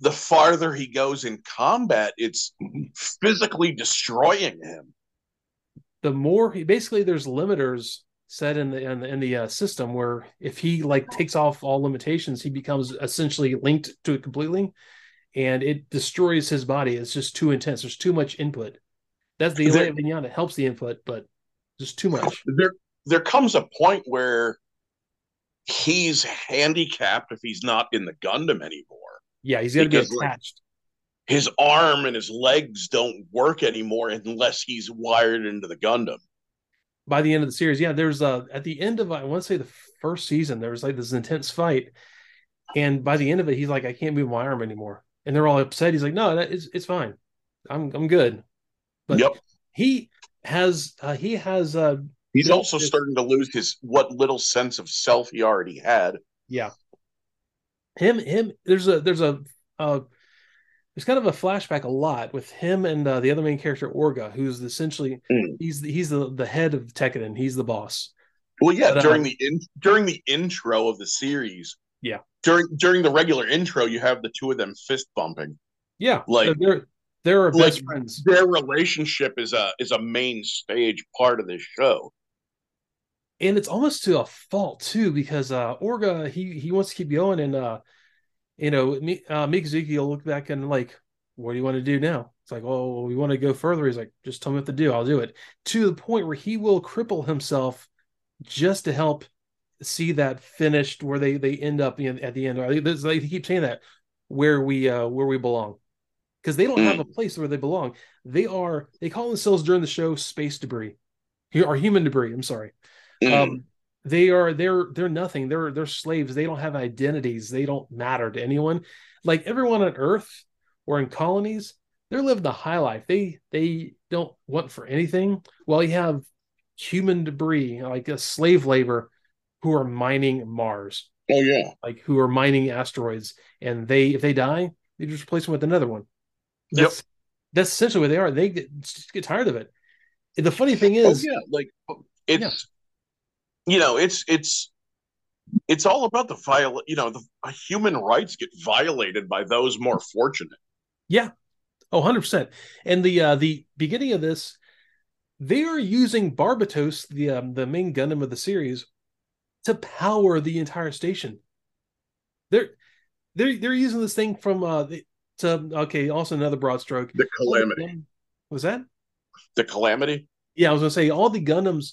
the farther he goes in combat, it's physically destroying him. The more there's limiters set in the system where if he like takes off all limitations, he becomes essentially linked to it completely, and it destroys his body. It's just too intense. There's too much input. That's the Alea Vignana that helps the input, but just too much. There comes a point where he's handicapped if he's not in the Gundam anymore. Yeah, he's got to be attached. Like, his arm and his legs don't work anymore unless he's wired into the Gundam. By the end of the series, yeah, there's at the end of, I want to say, the first season, there was like this intense fight, and by the end of it, he's like, I can't move my arm anymore, and they're all upset. He's like, no, it's fine, I'm good. But he has he's also starting to lose his what little sense of self he already had. Yeah. Him. There's kind of a flashback a lot with him and the other main character Orga, who's essentially he's the head of Tekkadan. He's the boss. Well, yeah. But, during the intro of the series, yeah. During the regular intro, you have the two of them fist bumping. Yeah, like. So they're best friends. Their relationship is a main stage part of this show, and it's almost to a fault too, because Orga he wants to keep going, and Mikazuki will look back and like, what do you want to do now? It's like, oh, we want to go further. He's like, just tell me what to do, I'll do it. To the point where he will cripple himself just to help see that finished, where they end up at the end. They keep saying that where we belong. Because they don't have a place where they belong. They call themselves during the show space debris, or human debris. I'm sorry. They're nothing. They're slaves. They don't have identities. They don't matter to anyone. Like everyone on Earth or in colonies, they're living the high life. They don't want for anything. Well, you have human debris, like a slave labor, who are mining Mars. Oh yeah, like who are mining asteroids, and if they die, they just replace them with another one. That's essentially what they are. They get tired of it. The funny thing is, it's all about the violence. You know, the human rights get violated by those more fortunate. Yeah, 100%. And the beginning of this, they are using Barbatos, the main Gundam of the series, to power the entire station. They're using this thing from also another broad stroke. The Calamity. Was that? The Calamity? Yeah, I was going to say, all the Gundams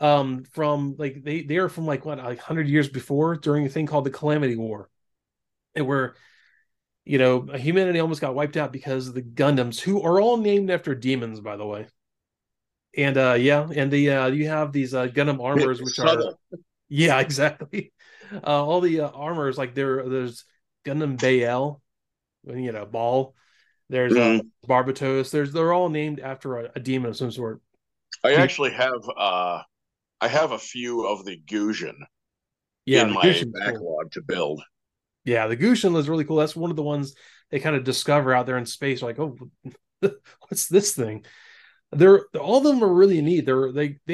from, like, they are from, like, what, 100 years before, during a thing called the Calamity War. And where, you know, humanity almost got wiped out because of the Gundams, who are all named after demons, by the way. And you have these Gundam armors, which are all the armors, like there's Gundam Baal, you know, Ball. There's Barbatos. They're all named after a demon of some sort. I actually have I have a few of the Gusion in my backlog to build. Yeah, the Gusion is really cool. That's one of the ones they kind of discover out there in space. Like, oh, what's this thing? They're all of them are really neat. They're different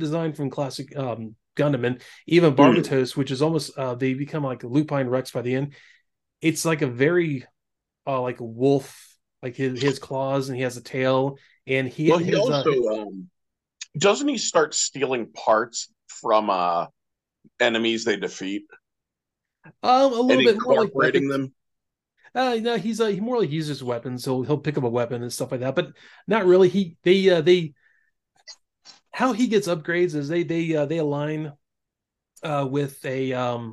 design from classic Gundam, and even Barbatos, which is almost they become like Lupine Rex by the end. It's like a very like wolf, like his claws, and he has a tail, and he also doesn't he start stealing parts from enemies they defeat? A little bit incorporating them. No, he more like uses weapons, so he'll pick up a weapon and stuff like that, but not really. How he gets upgrades is they align with a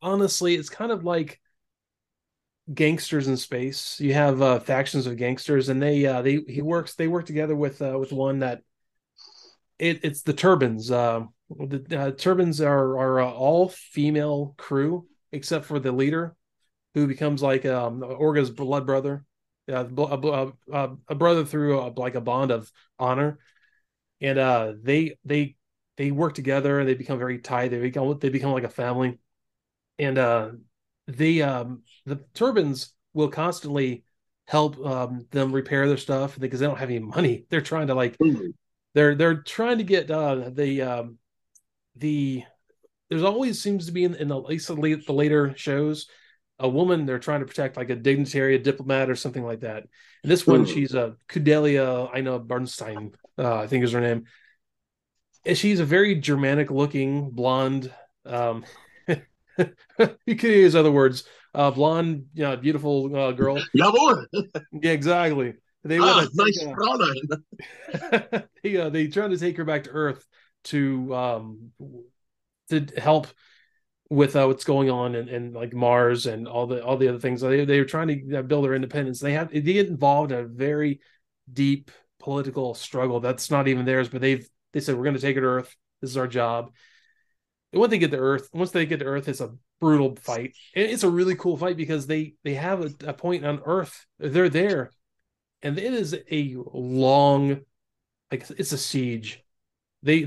honestly, it's kind of like gangsters in space. You have factions of gangsters, and they work together with one that it's the Turbans. The Turbans are all female crew except for the leader, who becomes like Orga's blood brother, a brother through like a bond of honor, and they work together, and they become very tight. They become like a family, and the Turbans will constantly help them repair their stuff because they don't have any money. They're trying to they're trying to get the there's always seems to be in at least the later shows, a woman they're trying to protect, like a dignitary, a diplomat, or something like that. And this one, she's a Kudelia Ina Bernstein, I think is her name. And she's a very Germanic-looking blonde. You could use other words, blonde, you know, beautiful girl. Jawohl. Yeah, exactly. They try to take her back to Earth to help with what's going on and like Mars and all the other things. They were trying to build their independence. They get involved in a very deep political struggle that's not even theirs, but they said, we're going to take it to Earth. This is our job. And once they get to Earth, it's a brutal fight. And it's a really cool fight because they have a point on Earth. They're there, and it is a long, like it's a siege. The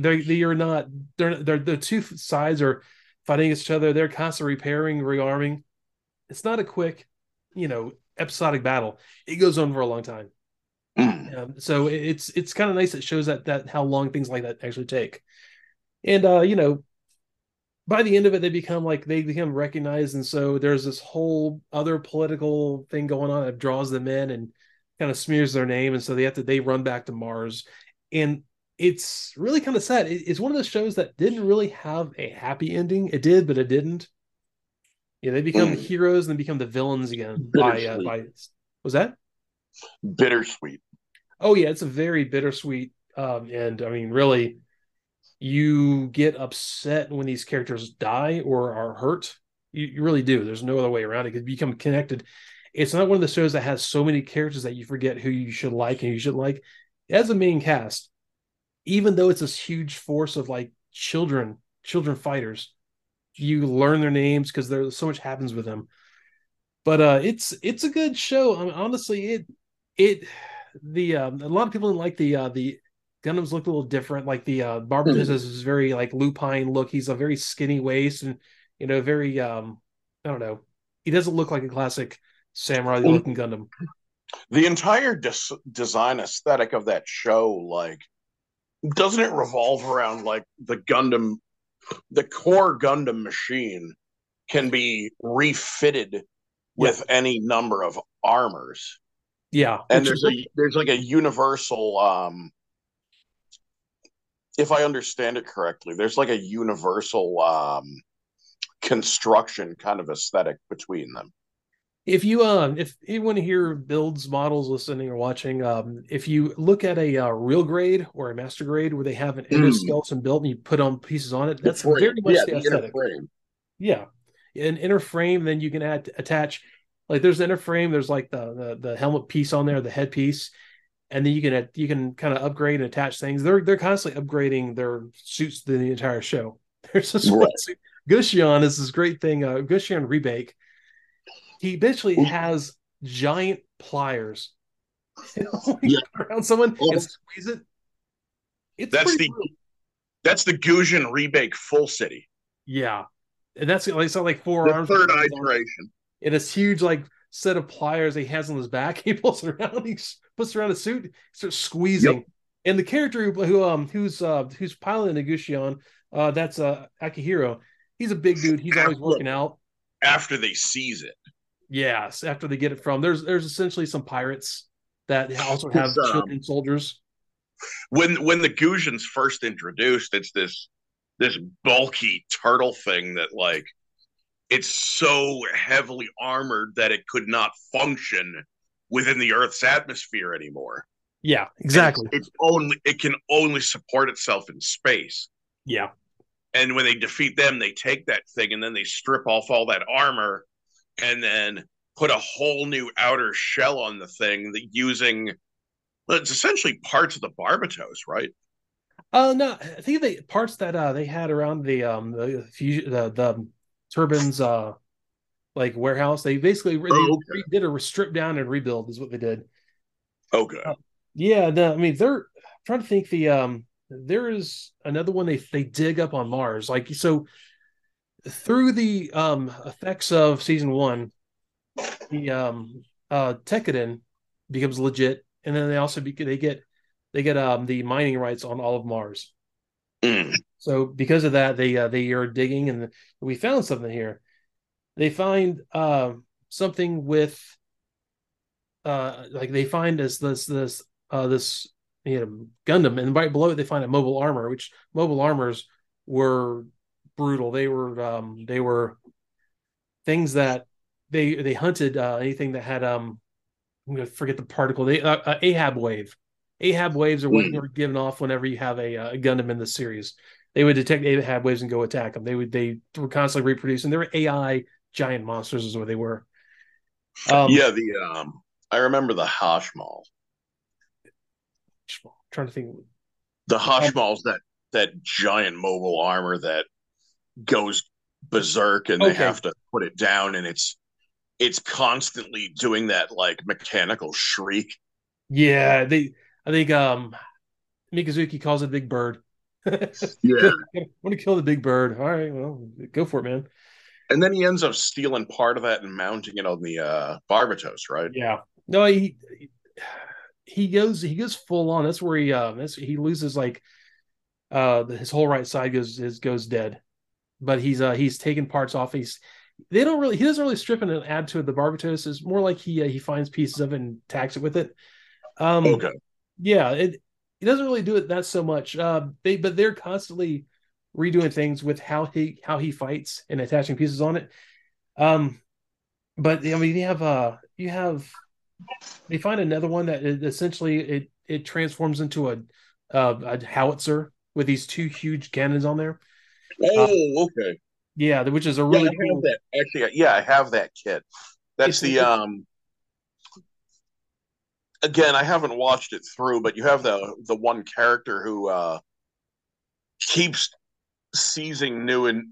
two sides are fighting each other. They're constantly repairing, rearming. It's not a quick, you know, episodic battle. It goes on for a long time. So it's kind of nice. It shows that how long things like that actually take. And you know, by the end of it, they become recognized. And so there's this whole other political thing going on that draws them in and kind of smears their name. And so they run back to Mars. And it's really kind of sad. It's one of those shows that didn't really have a happy ending. It did, but it didn't. Yeah, they become the heroes and then become the villains again. Was that bittersweet? Oh yeah, it's a very bittersweet. And I mean, really, you get upset when these characters die or are hurt. You really do. There's no other way around it. You become connected. It's not one of the shows that has so many characters that you forget who you should like and you should like. It has a main cast. Even though it's this huge force of like children fighters, you learn their names because there's so much happens with them. But it's a good show. I mean, honestly, a lot of people didn't like the Gundams looked a little different. Like the Barbatos is very like lupine look. He's a very skinny waist and, you know, very I don't know. He doesn't look like a classic samurai looking Gundam. The entire design aesthetic of that show, like, doesn't it revolve around like the Gundam, the core Gundam machine can be refitted with any number of armors. Yeah. And there's like a universal, if I understand it correctly, there's like a universal construction kind of aesthetic between them. If anyone here builds models listening or watching, if you look at a real grade or a master grade where they have an endoskeleton built and you put on pieces on it, that's very much the aesthetic. Yeah, an inner frame. Then you can attach, like, there's the inner frame. There's like the helmet piece on there, the headpiece, and then you can kind of upgrade and attach things. They're constantly upgrading their suits the entire show. There's this right. Gusion is this great thing. Gusion Rebake. He basically has giant pliers. Around someone and squeeze it. That's the Gusion Rebake full city. Yeah. And that's like, it's not like four arms. Third iteration. And it's huge, like, set of pliers he has on his back. He pulls it around. He puts around a suit. He starts squeezing. Yep. And the character who's piloting the Gusion, that's Akihiro. He's a big dude. He's always working out. After they seize it. Yes, after they get it from. There's essentially some pirates that also have children soldiers. When the Gusion's first introduced, it's this bulky turtle thing that, like, it's so heavily armored that it could not function within the Earth's atmosphere anymore. Yeah, exactly. It can only support itself in space. Yeah. And when they defeat them, they take that thing and then they strip off all that armor and then put a whole new outer shell on the thing that using, well, it's essentially parts of the Barbatos, right? No, I think the parts that they had around the turbines like warehouse. They basically did a strip down and rebuild is what they did. Okay. I'm trying to think there is another one they dig up on Mars. Like, so through the effects of season one, the Tekkadan becomes legit, and then they also get the mining rights on all of Mars. So because of that, they are digging, and we found something here. They find something with like they find this Gundam, and right below it they find a mobile armor, which mobile armors were brutal. They were things that they hunted anything that had I'm gonna forget the particle. Ahab waves are what they're given off whenever you have a Gundam in the series. They would detect Ahab waves and go attack them. They were constantly reproducing. They were AI giant monsters is what they were. I remember the Hashmal. I'm trying to think. The Hashmal's that giant mobile armor that goes berserk and they have to put it down, and it's constantly doing that, like, mechanical shriek. Yeah, I think Mikazuki calls it Big Bird. Yeah. I want to kill the Big Bird. All right, well, go for it, man. And then he ends up stealing part of that and mounting it on the Barbatos, right? Yeah. No, he goes full on. That's where he loses, like, his whole right side goes dead. But he's taking parts off. He doesn't really strip it and add to it, the Barbatos. It's more like he finds pieces of it and attacks it with it. Yeah, he doesn't really do it that so much. They're constantly redoing things with how he fights and attaching pieces on it. But I mean, they find another one that essentially it transforms into a howitzer with these two huge cannons on there. Oh, okay. Yeah, which is a really cool. That. Actually, I have that kit. That's Again, I haven't watched it through, but you have the one character who keeps seizing new, and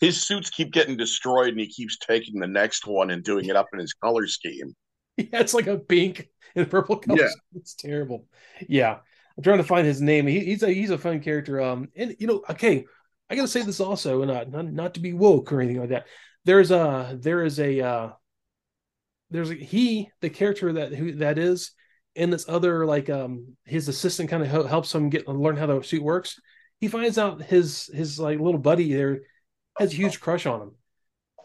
his suits keep getting destroyed, and he keeps taking the next one and doing it up in his color scheme. Yeah, it's like a pink and purple color scheme. It's terrible. Yeah, I'm trying to find his name. He's a fun character. And I gotta say this also, and not to be woke or anything like that. The character that is and this other, like, his assistant kind of helps him learn how the suit works. He finds out his like little buddy there has a huge crush on him,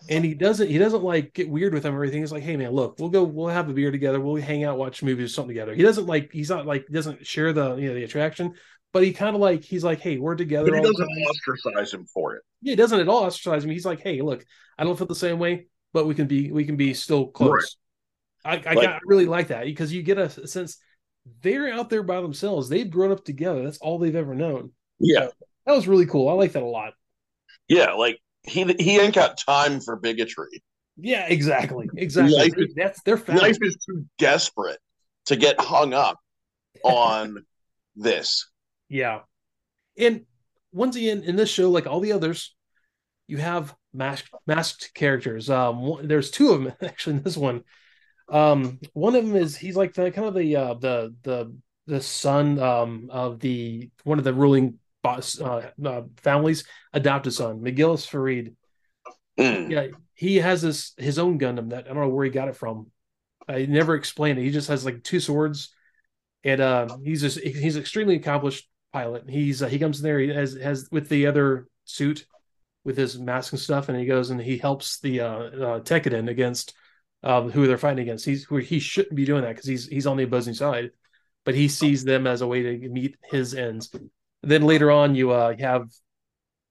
and he doesn't like get weird with him or anything. He's like, hey man, look, we'll have a beer together, we'll hang out, watch movies or something together. He doesn't share the attraction, but he kind of like, he's like, hey, we're together. But he doesn't ostracize him for it. Yeah, he doesn't at all ostracize him. He's like, hey, look, I don't feel the same way, but we can be still close. Right. I really like that, because you get a sense they're out there by themselves. They've grown up together. That's all they've ever known. Yeah. So that was really cool. I like that a lot. Yeah, like he ain't got time for bigotry. Yeah, exactly. That's their fact. Life is too desperate to get hung up on this. Yeah, and once again, in this show, like all the others, you have masked characters. There's two of them actually in this one. One of them is he's like the son of the one of the ruling families' adopted son, McGillis Farid. Yeah, he has his own Gundam that I don't know where he got it from. I never explained it. He just has like two swords, and he's extremely accomplished pilot. He's he comes in there. He has with the other suit with his mask and stuff, and he goes and he helps the Tekkadan against who they're fighting against. He shouldn't be doing that because he's on the opposing side, but he sees them as a way to meet his ends. Then later on, you have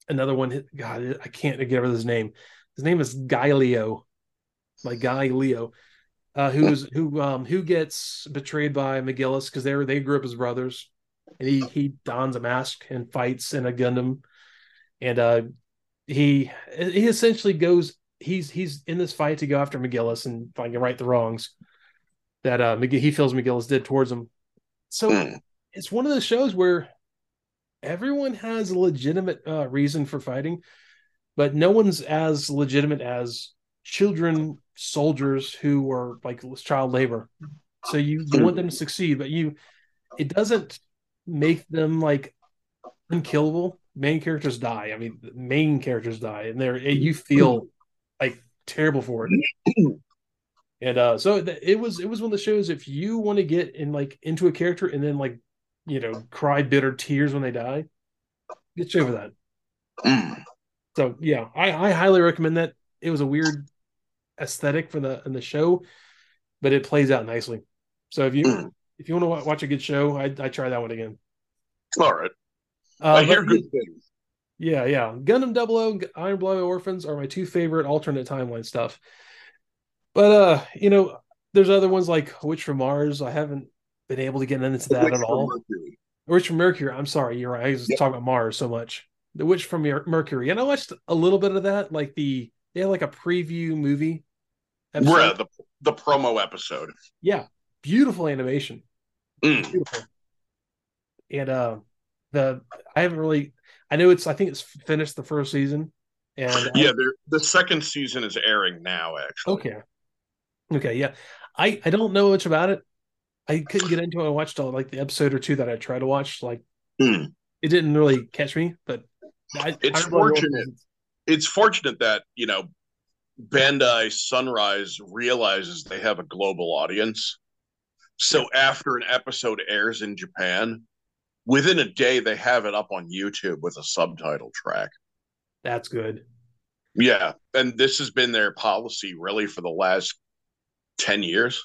another one. God, I can't get over his name. His name is Guy Leo, like Guy Leo, who gets betrayed by McGillis because they grew up as brothers, and he dons a mask and fights in a Gundam, and he essentially goes. He's in this fight to go after McGillis and find and right the wrongs that he feels McGillis did towards him. So it's one of those shows where everyone has a legitimate reason for fighting, but no one's as legitimate as children, soldiers who are like child labor. So you want them to succeed, but it doesn't make them like unkillable. Main characters die. I mean, and you feel like terrible for it. And so it was one of the shows. If you want to get into a character and then cry bitter tears when they die, get you over that. So yeah, I highly recommend that. It was a weird aesthetic in the show, but it plays out nicely. So if you want to watch a good show, I try that one again. All right, I hear good things. Yeah. Gundam 00, Iron-Blooded Orphans are my two favorite alternate timeline stuff. But there's other ones like Witch from Mars. I haven't been able to get into that at all. Witch from Mercury. I'm sorry, you're right. I was talking about Mars so much. The Witch from Mercury, and I watched a little bit of that. Like they had like a preview movie. Yeah, the promo episode. Yeah, beautiful animation. Beautiful. And I think it's finished the first season. And the second season is airing now, actually. Okay, yeah. I don't know much about it. I couldn't get into it. I watched the episode or two that I tried to watch. It didn't really catch me, but it's fortunate. It's fortunate that Bandai Sunrise realizes they have a global audience. So after an episode airs in Japan, within a day they have it up on YouTube with a subtitle track. That's good. Yeah, and this has been their policy really for the last 10 years.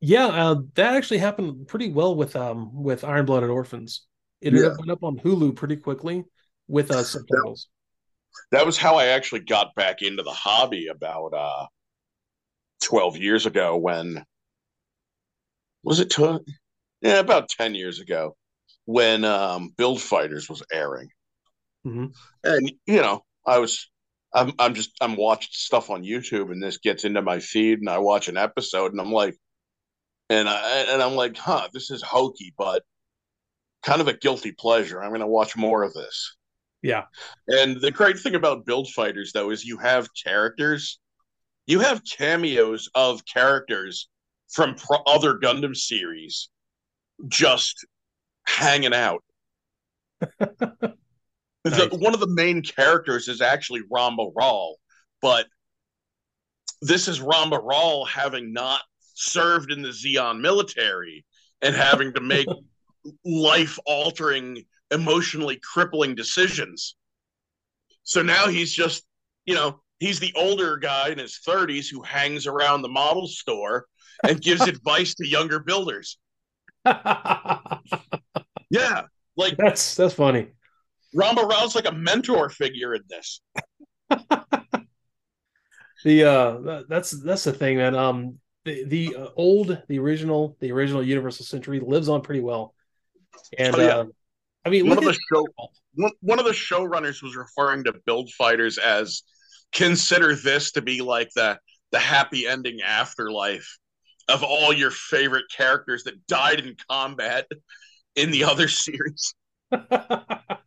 Yeah, that actually happened pretty well with Iron-Blooded Orphans. It went up on Hulu pretty quickly with subtitles. That was how I actually got back into the hobby about 12 years ago. About 10 years ago when Build Fighters was airing. Mm-hmm. And I'm watching stuff on YouTube, and this gets into my feed, and I watch an episode, and I'm like, huh, this is hokey, but kind of a guilty pleasure. I'm going to watch more of this. Yeah. And the great thing about Build Fighters, though, is you have cameos of characters from other Gundam series just hanging out. Nice. One of the main characters is actually Ramba Ral, but this is Ramba Ral having not served in the Zeon military and having to make life-altering, emotionally crippling decisions. So now he's just, he's the older guy in his 30s who hangs around the model store and gives advice to younger builders. Yeah. Like that's funny. Ramba Rao's like a mentor figure in this. That's the thing, man. The original Universal Century lives on pretty well, and I mean, one of the showrunners was referring to Build Fighters as, consider this to be like the happy ending afterlife of all your favorite characters that died in combat in the other series. The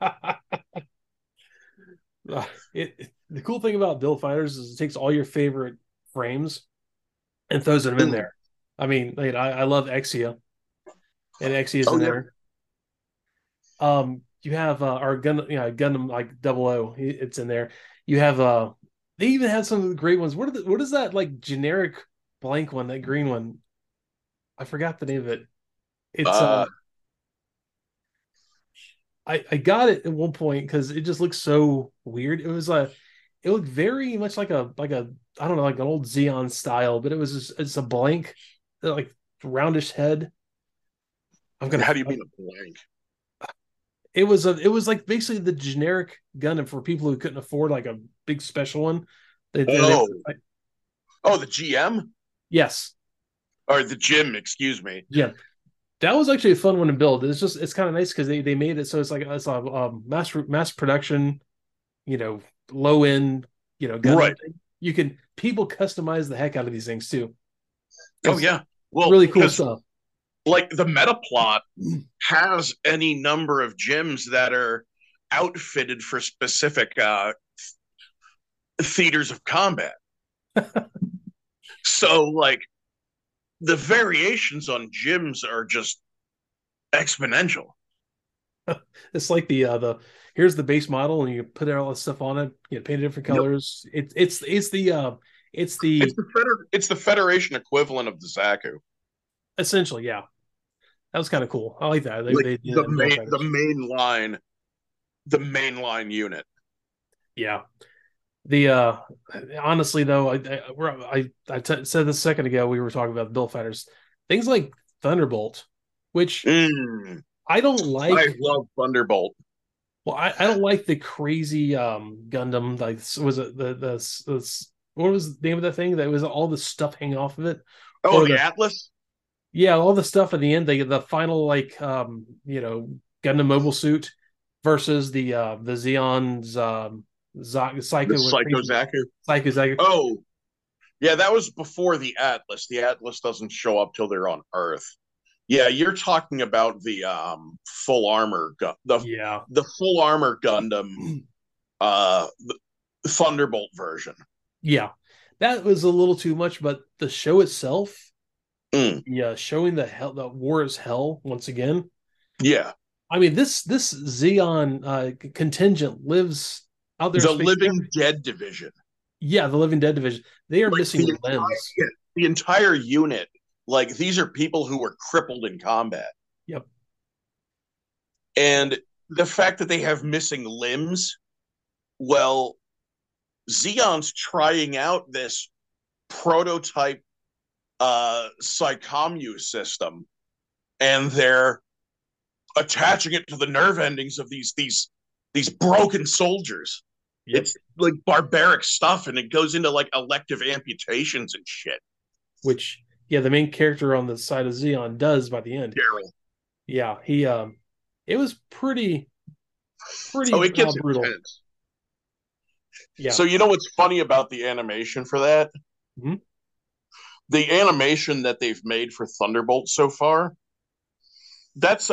cool thing about Build Fighters is it takes all your favorite frames and throws them in there. I mean, I love Exia, and Exia's in there. You have our Gundam, Gundam like 00. It's in there. You have they even had some of the great ones. What is that like generic blank one? That green one? I forgot the name of it. It's I got it at one point because it just looked so weird. It was it looked very much like a I don't know, like an old Zeon style, but it was it's a blank, like roundish head. How do you mean a blank? It was like basically the generic Gundam for people who couldn't afford like a big special one. The GM? Yes. Or the Gym, excuse me. Yeah. That was actually a fun one to build. It's kind of nice because they made it so it's like it's a mass production, low end, Gundam right. Thing. People customize the heck out of these things too. It's really cool stuff. Like the meta plot has any number of gyms that are outfitted for specific theaters of combat. So like the variations on gyms are just exponential. It's like the here's the base model and you put all this stuff on it, paint it different colors. Yep. It's the Federation equivalent of the Zaku. Essentially, yeah. That was kind of cool. I like that. The main line unit. Yeah. Honestly though, I said this a second ago. We were talking about Build Fighters, things like Thunderbolt, which I don't like. I love Thunderbolt. Well, I don't like the crazy Gundam. Like, was it the what was the name of that thing? That was all the stuff hanging off of it. Oh, the Atlas. Yeah, all the stuff at the end, the final like Gundam mobile suit versus the Zeon's Psycho Zaku. Oh, yeah, that was before the Atlas. The Atlas doesn't show up till they're on Earth. Yeah, you're talking about the full armor the full armor Gundam Thunderbolt version. Yeah, that was a little too much, but the show itself. Yeah, showing the hell that war is hell once again. Yeah, I mean this Zeon contingent lives out there. The Living Dead division. Yeah, the Living Dead division. They are missing limbs. The entire unit. Like these are people who were crippled in combat. Yep. And the fact that they have missing limbs. Well, Zeon's trying out this prototype psychommu system, and they're attaching it to the nerve endings of these broken soldiers. Yep. It's like barbaric stuff, and it goes into like elective amputations and shit. Which, yeah, the main character on the side of Zeon does by the end. Daryl. Yeah, he. It was pretty. Oh, it gets brutal. Intense. Yeah. So you know what's funny about the animation for that? Mm-hmm. The animation that they've made for Thunderbolt so far, that's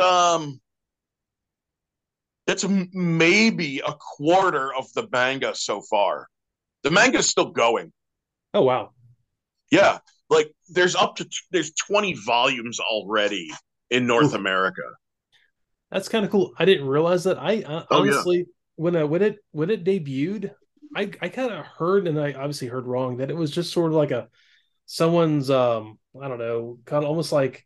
maybe a quarter of the manga so far. The manga's still going. Oh wow! Yeah, like there's 20 volumes already in North America. That's kind of cool. I didn't realize that. I honestly, when it debuted, I kind of heard, and I obviously heard wrong, that it was just sort of like a someone's I don't know, kind of almost like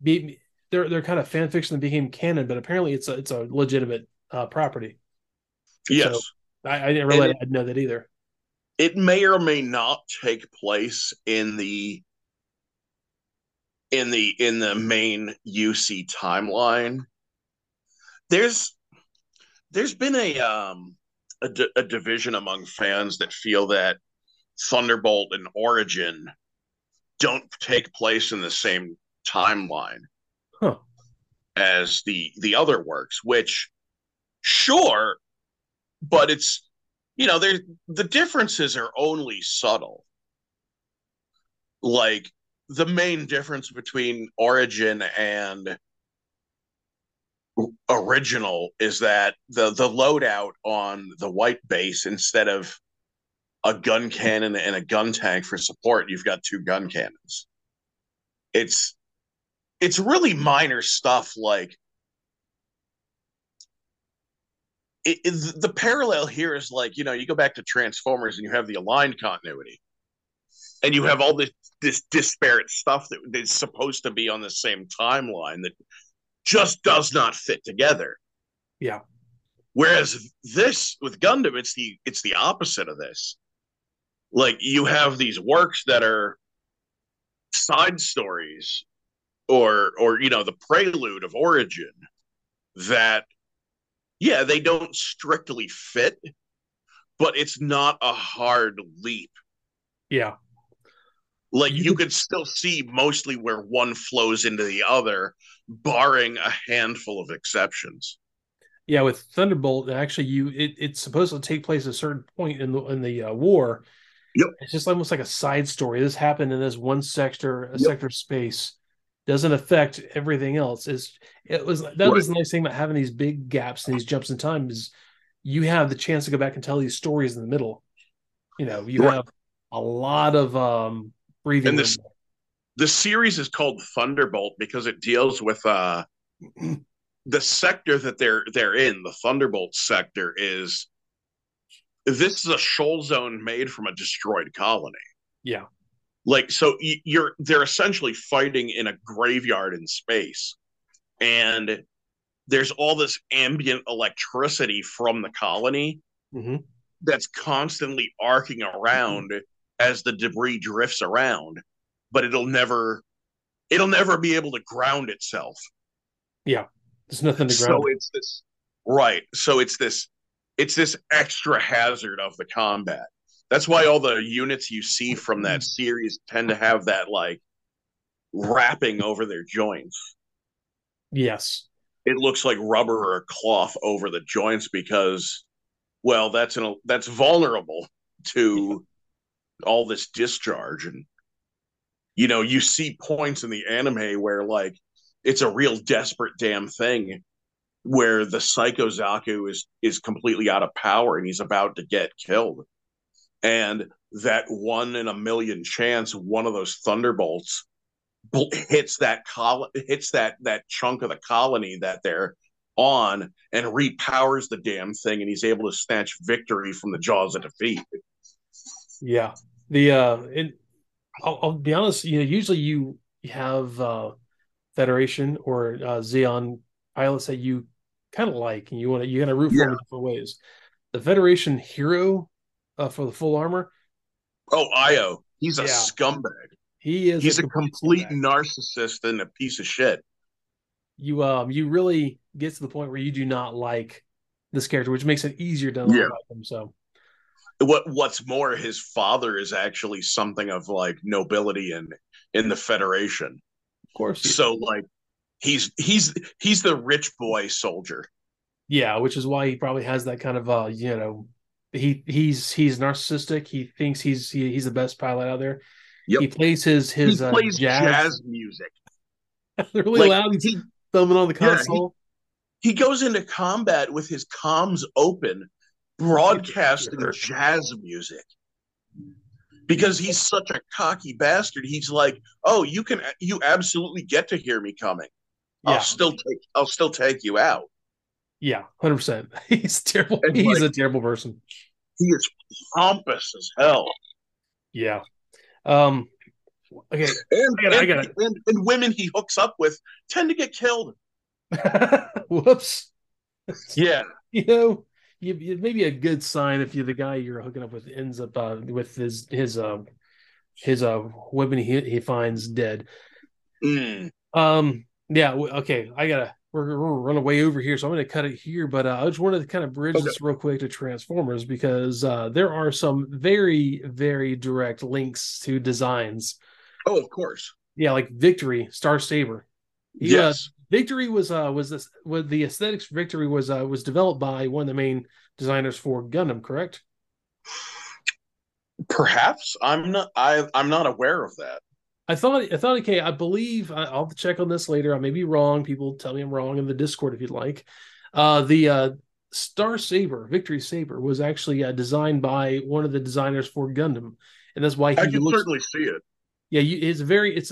they're kind of fan fiction that became canon, but apparently it's a legitimate property. Yes, so I didn't realize I'd know that either. It may or may not take place in the main UC timeline. There's been a division among fans that feel that Thunderbolt and Origin don't take place in the same timeline as the other works, which Sure, but it's, you know, the differences are only subtle. Like, the main difference between Origin and Original is that the loadout on the white base, instead of a gun cannon and a gun tank for support, you've got two gun cannons. It's really minor stuff. Like, the parallel here is, like, you know, you go back to Transformers and you have the aligned continuity, and you have all this disparate stuff that is supposed to be on the same timeline that just does not fit together. Yeah. Whereas this, with Gundam, it's the opposite of this. Like, you have these works that are side stories or you know, the prelude of Origin that, yeah, they don't strictly fit, but it's not a hard leap. Yeah. Like, you could still see mostly where one flows into the other, barring a handful of exceptions. Yeah, with Thunderbolt, actually, it's supposed to take place at a certain point in the war. Yep. It's just almost like a side story. This happened in this one sector, sector of space. Doesn't affect everything else. It was the nice thing about having these big gaps and these jumps in time is you have the chance to go back and tell these stories in the middle. You know, you have a lot of breathing. And the series is called Thunderbolt because it deals with the sector that they're in. The Thunderbolt sector is a shoal zone made from a destroyed colony. Yeah. Like, so they're essentially fighting in a graveyard in space, and there's all this ambient electricity from the colony that's constantly arcing around as the debris drifts around, but it'll never be able to ground itself. Yeah, there's nothing to ground. So it's this extra hazard of the combat. That's why all the units you see from that series tend to have that, like, wrapping over their joints. Yes. It looks like rubber or cloth over the joints because, well, that's vulnerable to all this discharge. And, you know, you see points in the anime where, like, it's a real desperate damn thing where the Psycho Zaku is completely out of power and he's about to get killed. And that 1 in a million chance, one of those Thunderbolts hits that chunk of the colony that they're on and repowers the damn thing, and he's able to snatch victory from the jaws of defeat. Yeah, and I'll be honest. You know, usually you have Federation or Zeon pilots that you kind of like, and you're gonna root for them in different ways. The Federation hero. For the full armor. Oh, Io. He's a scumbag. He's a complete narcissist and a piece of shit. You really get to the point where you do not like this character, which makes it easier to not like him. So what's more, his father is actually something of, like, nobility in the Federation. Of course. So, like, he's the rich boy soldier. Yeah, which is why he probably has that kind of you know, He's narcissistic. He thinks he's the best pilot out there. Yep. He plays his jazz music. They're really loud. He's thumbing on the console. He goes into combat with his comms open, broadcasting jazz music because he's such a cocky bastard. He's like, "Oh, you absolutely get to hear me coming. Yeah. I'll still take you out." Yeah, 100%. He's terrible. And he's a terrible person. He is pompous as hell. Yeah. Okay. And women he hooks up with tend to get killed. Whoops. Yeah. You know, you maybe a good sign if the guy you're hooking up with ends up with his women he finds dead. Mm. Yeah. Okay. We're running way over here, so I'm going to cut it here. But I just wanted to kind of bridge this real quick to Transformers because there are some very, very direct links to designs. Oh, of course. Yeah, like Victory, Star Saber. Yes. Victory was the aesthetics for Victory was developed by one of the main designers for Gundam, correct? Perhaps. I'm not aware of that. I thought okay, I believe I'll check on this later. I may be wrong. People tell me I'm wrong in the Discord if you'd like. The Star Saber, Victory Saber, was actually designed by one of the designers for Gundam, and that's why I can certainly see it. Yeah, it's a very you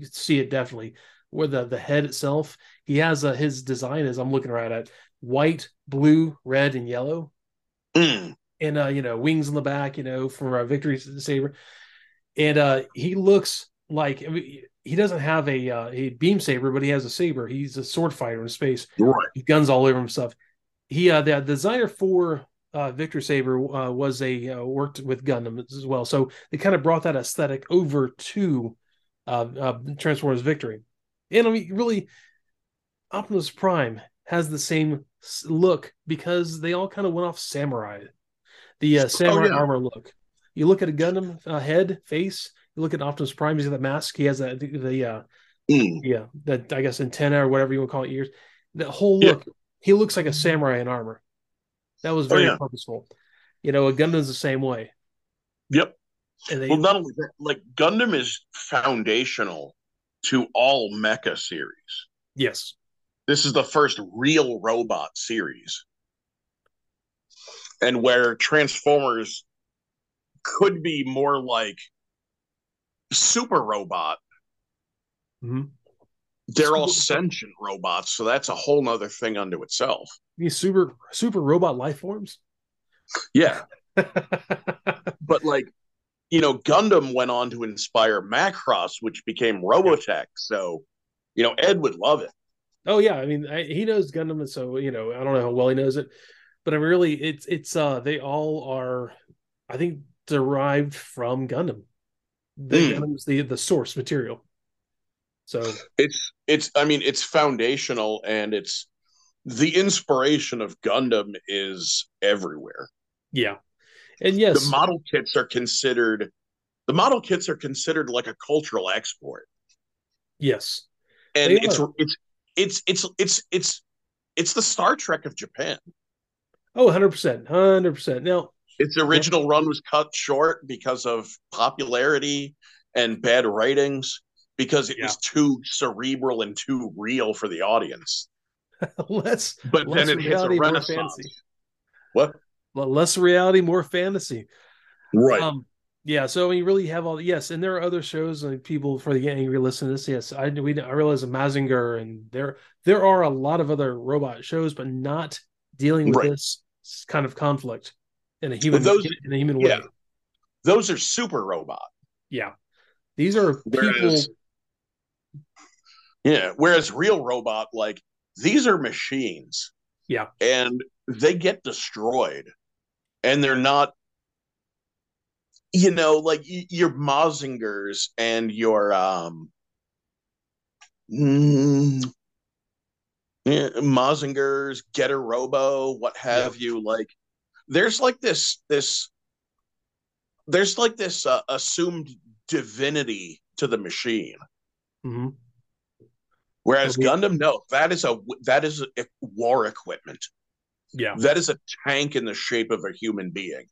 can see it definitely where the head itself. He has his design is I'm looking right at white, blue, red, and yellow, and wings on the back, from Victory Saber, and he looks like he doesn't have a beam saber, but he has a saber. He's a sword fighter in space. Right. He guns all over himself. He the designer for Victor Saber worked with Gundam as well, so they kind of brought that aesthetic over to Transformers Victory. And I mean, really, Optimus Prime has the same look because they all kind of went off samurai, the samurai armor look. You look at a Gundam head, face. You look at Optimus Prime; he's got the mask. He has that I guess antenna or whatever you want to call it, ears. The whole look. Yeah. He looks like a samurai in armor. That was very purposeful. A Gundam's the same way. Yep. And they, well, not only that, like Gundam is foundational to all mecha series. Yes. This is the first real robot series. And where Transformers could be more like Super Robot. Mm-hmm. They're all sentient robots, so that's a whole nother thing unto itself. These super robot life forms? Yeah. But Gundam went on to inspire Macross, which became Robotech, so, Ed would love it. Oh, yeah, I mean, he knows Gundam, and so, I don't know how well he knows it, but I mean, really, it's they all are, I think, derived from Gundam. Gundam's the source material. So it's foundational, and it's the inspiration of Gundam is everywhere. Yeah. And yes, the model kits are considered like a cultural export. Yes. And it's the Star Trek of Japan. Oh, 100%. Now, its original run was cut short because of popularity and bad ratings. Because it was too cerebral and too real for the audience. But then it hits a renaissance. What? Well, less reality, more fantasy. Right. Yeah. So we really have all. Yes, and there are other shows and people for the angry listen to this. Yes, I realize Mazinger, and there are a lot of other robot shows, but not dealing with this kind of conflict in a human way. Yeah. Those are super robot. Yeah. These are people. Whereas real robot, these are machines. Yeah. And they get destroyed. And they're not, your Mazingers and your, Mazingers, Getter Robo, what have you. There's this assumed divinity to the machine. Mm-hmm. Whereas Gundam, no, that is a war equipment. Yeah, that is a tank in the shape of a human being.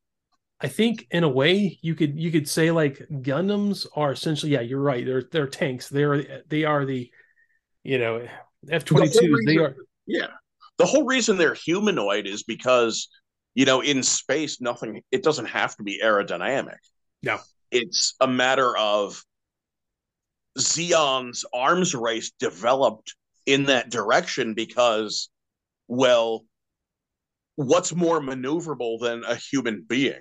I think in a way you could say Gundams are essentially, you're right. They're tanks. They are the F-22. They are The whole reason they're humanoid is because in space it doesn't have to be aerodynamic. No. It's a matter of Zeon's arms race developed in that direction because, well, what's more maneuverable than a human being?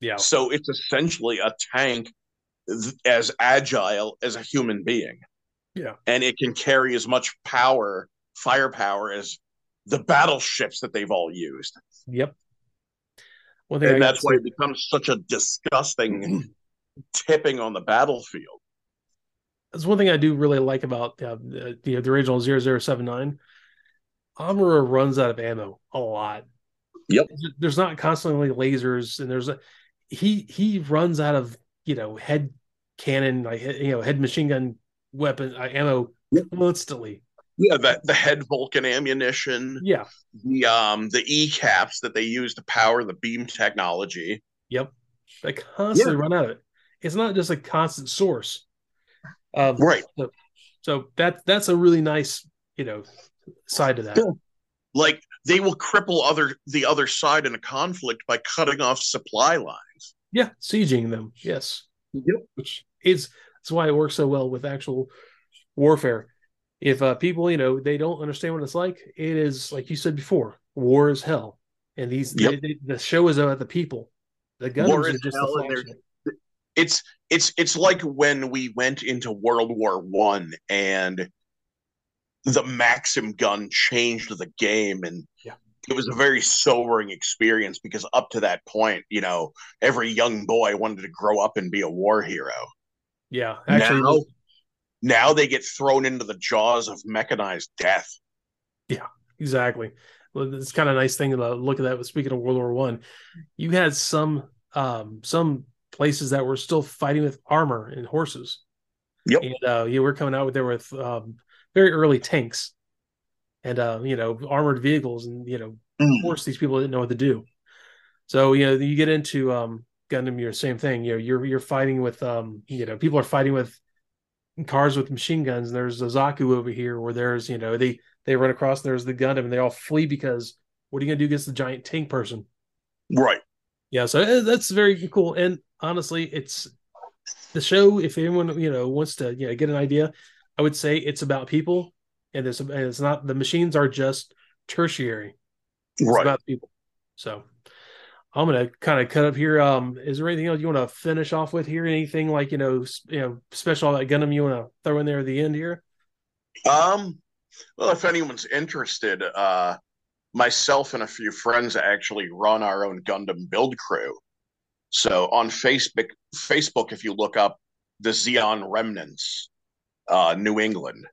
Yeah. So it's essentially a tank as agile as a human being. Yeah. And it can carry as much firepower as the battleships that they've all used. Yep. Well, and that's why it becomes such a disgusting tipping on the battlefield. That's one thing I do really like about the original 0079. Amuro runs out of ammo a lot. Yep. There's not constantly lasers, and he runs out of head cannon, head machine gun weapon ammo constantly. Yeah, the head Vulcan ammunition. Yeah. The E-caps that they use to power the beam technology. Yep. They constantly run out of it. It's not just a constant source. Right. So that's a really nice, side to that. Yeah. Like they will cripple the other side in a conflict by cutting off supply lines. Yeah, sieging them. Yes. Yep. Which is that's why it works so well with actual warfare. If people, they don't understand what it's like, it is like you said before, war is hell, and these the show is about the people. The Gundams are just the flash. It's like when we went into World War I and the Maxim gun changed the game, and it was a very sobering experience because up to that point, every young boy wanted to grow up and be a war hero. Yeah, actually, now they get thrown into the jaws of mechanized death. Yeah, exactly. Well, it's kind of a nice thing to look at that. Speaking of World War I, you had some places that were still fighting with armor and horses. Yep, and we're coming out there with. Very early tanks and, armored vehicles. And, of course, these people didn't know what to do. So, you get into Gundam, you're the same thing. You're fighting with, people are fighting with cars with machine guns. And there's a Zaku over here where there's, they run across, and there's the Gundam, and they all flee because what are you going to do against the giant tank person? Right. Yeah. So that's very cool. And honestly, it's the show. If anyone, wants to get an idea, I would say it's about people, and it's not, the machines are just tertiary. It's right. About people. So I'm going to kind of cut up here. Is there anything else you want to finish off with here? Anything like, special about Gundam you want to throw in there at the end here? Well, if anyone's interested, myself and a few friends actually run our own Gundam build crew. So on Facebook, if you look up the Zeon Remnants, New England,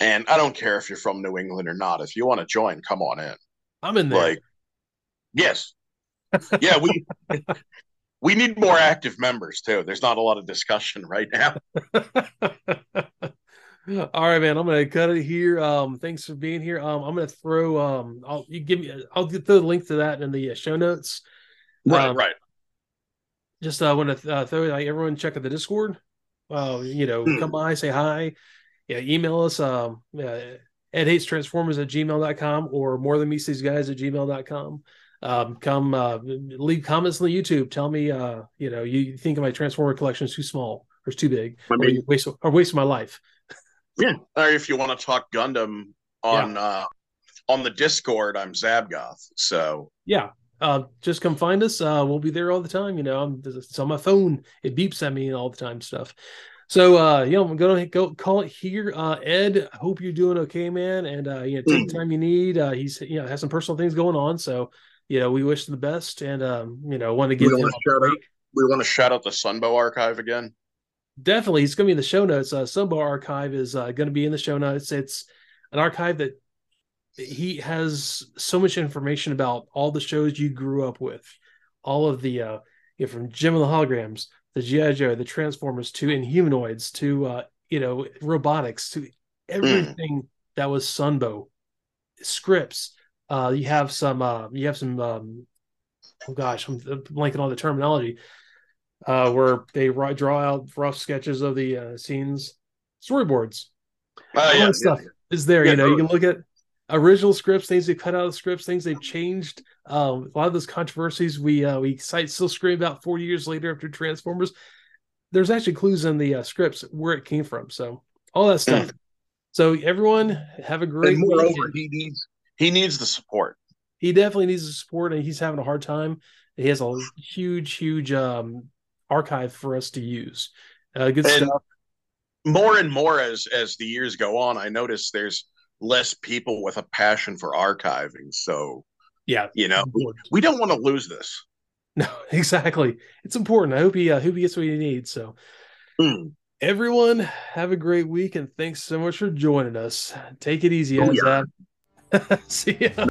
and I don't care if you're from New England or not. If you want to join, come on in. I'm in there. Yes, yeah. We need more active members too. There's not a lot of discussion right now. All right, man. I'm gonna cut it here. Thanks for being here. I'm gonna throw. I'll get the link to that in the show notes. Right. Just want to throw everyone check out the Discord. Come by, say hi, email us edhatestransformers@gmail.com or morethanmeetstheseguys@gmail.com. Come leave comments on the YouTube. Tell me, you think my Transformer collection is too small or it's too big, or waste my life. Yeah. Or if you want to talk Gundam on the Discord, I'm Zabgoth. So yeah. Just come find us. We'll be there all the time. It's on my phone. It beeps at me and all the time stuff. So, I'm going to go call it here. Ed, I hope you're doing okay, man. And, take the time you need. He's, has some personal things going on. So, we wish him the best. And, want to give him a break. We want to shout out the Sunbow Archive again. Definitely. It's going to be in the show notes. Sunbow Archive is going to be in the show notes. It's an archive that he has so much information about all the shows you grew up with, all of the from Jim and the Holograms, the G.I. Joe, the Transformers, to Inhumanoids, to robotics, to everything that was Sunbow scripts. You have some. I'm blanking on the terminology. Where they draw out rough sketches of the scenes, storyboards. All that stuff is there. You can look at original scripts, things they cut out of scripts, things they've changed. A lot of those controversies we still scream about 40 years later after Transformers. There's actually clues in the scripts where it came from. So all that stuff. So everyone have a great week. Moreover, he needs the support. He definitely needs the support, and he's having a hard time. He has a huge archive for us to use. Good stuff. More and more as the years go on, I notice there's less people with a passion for archiving, so we don't want to lose this. No, exactly. It's important. I hope he gets what he needs. So everyone have a great week, and thanks so much for joining us. Take it easy. See ya.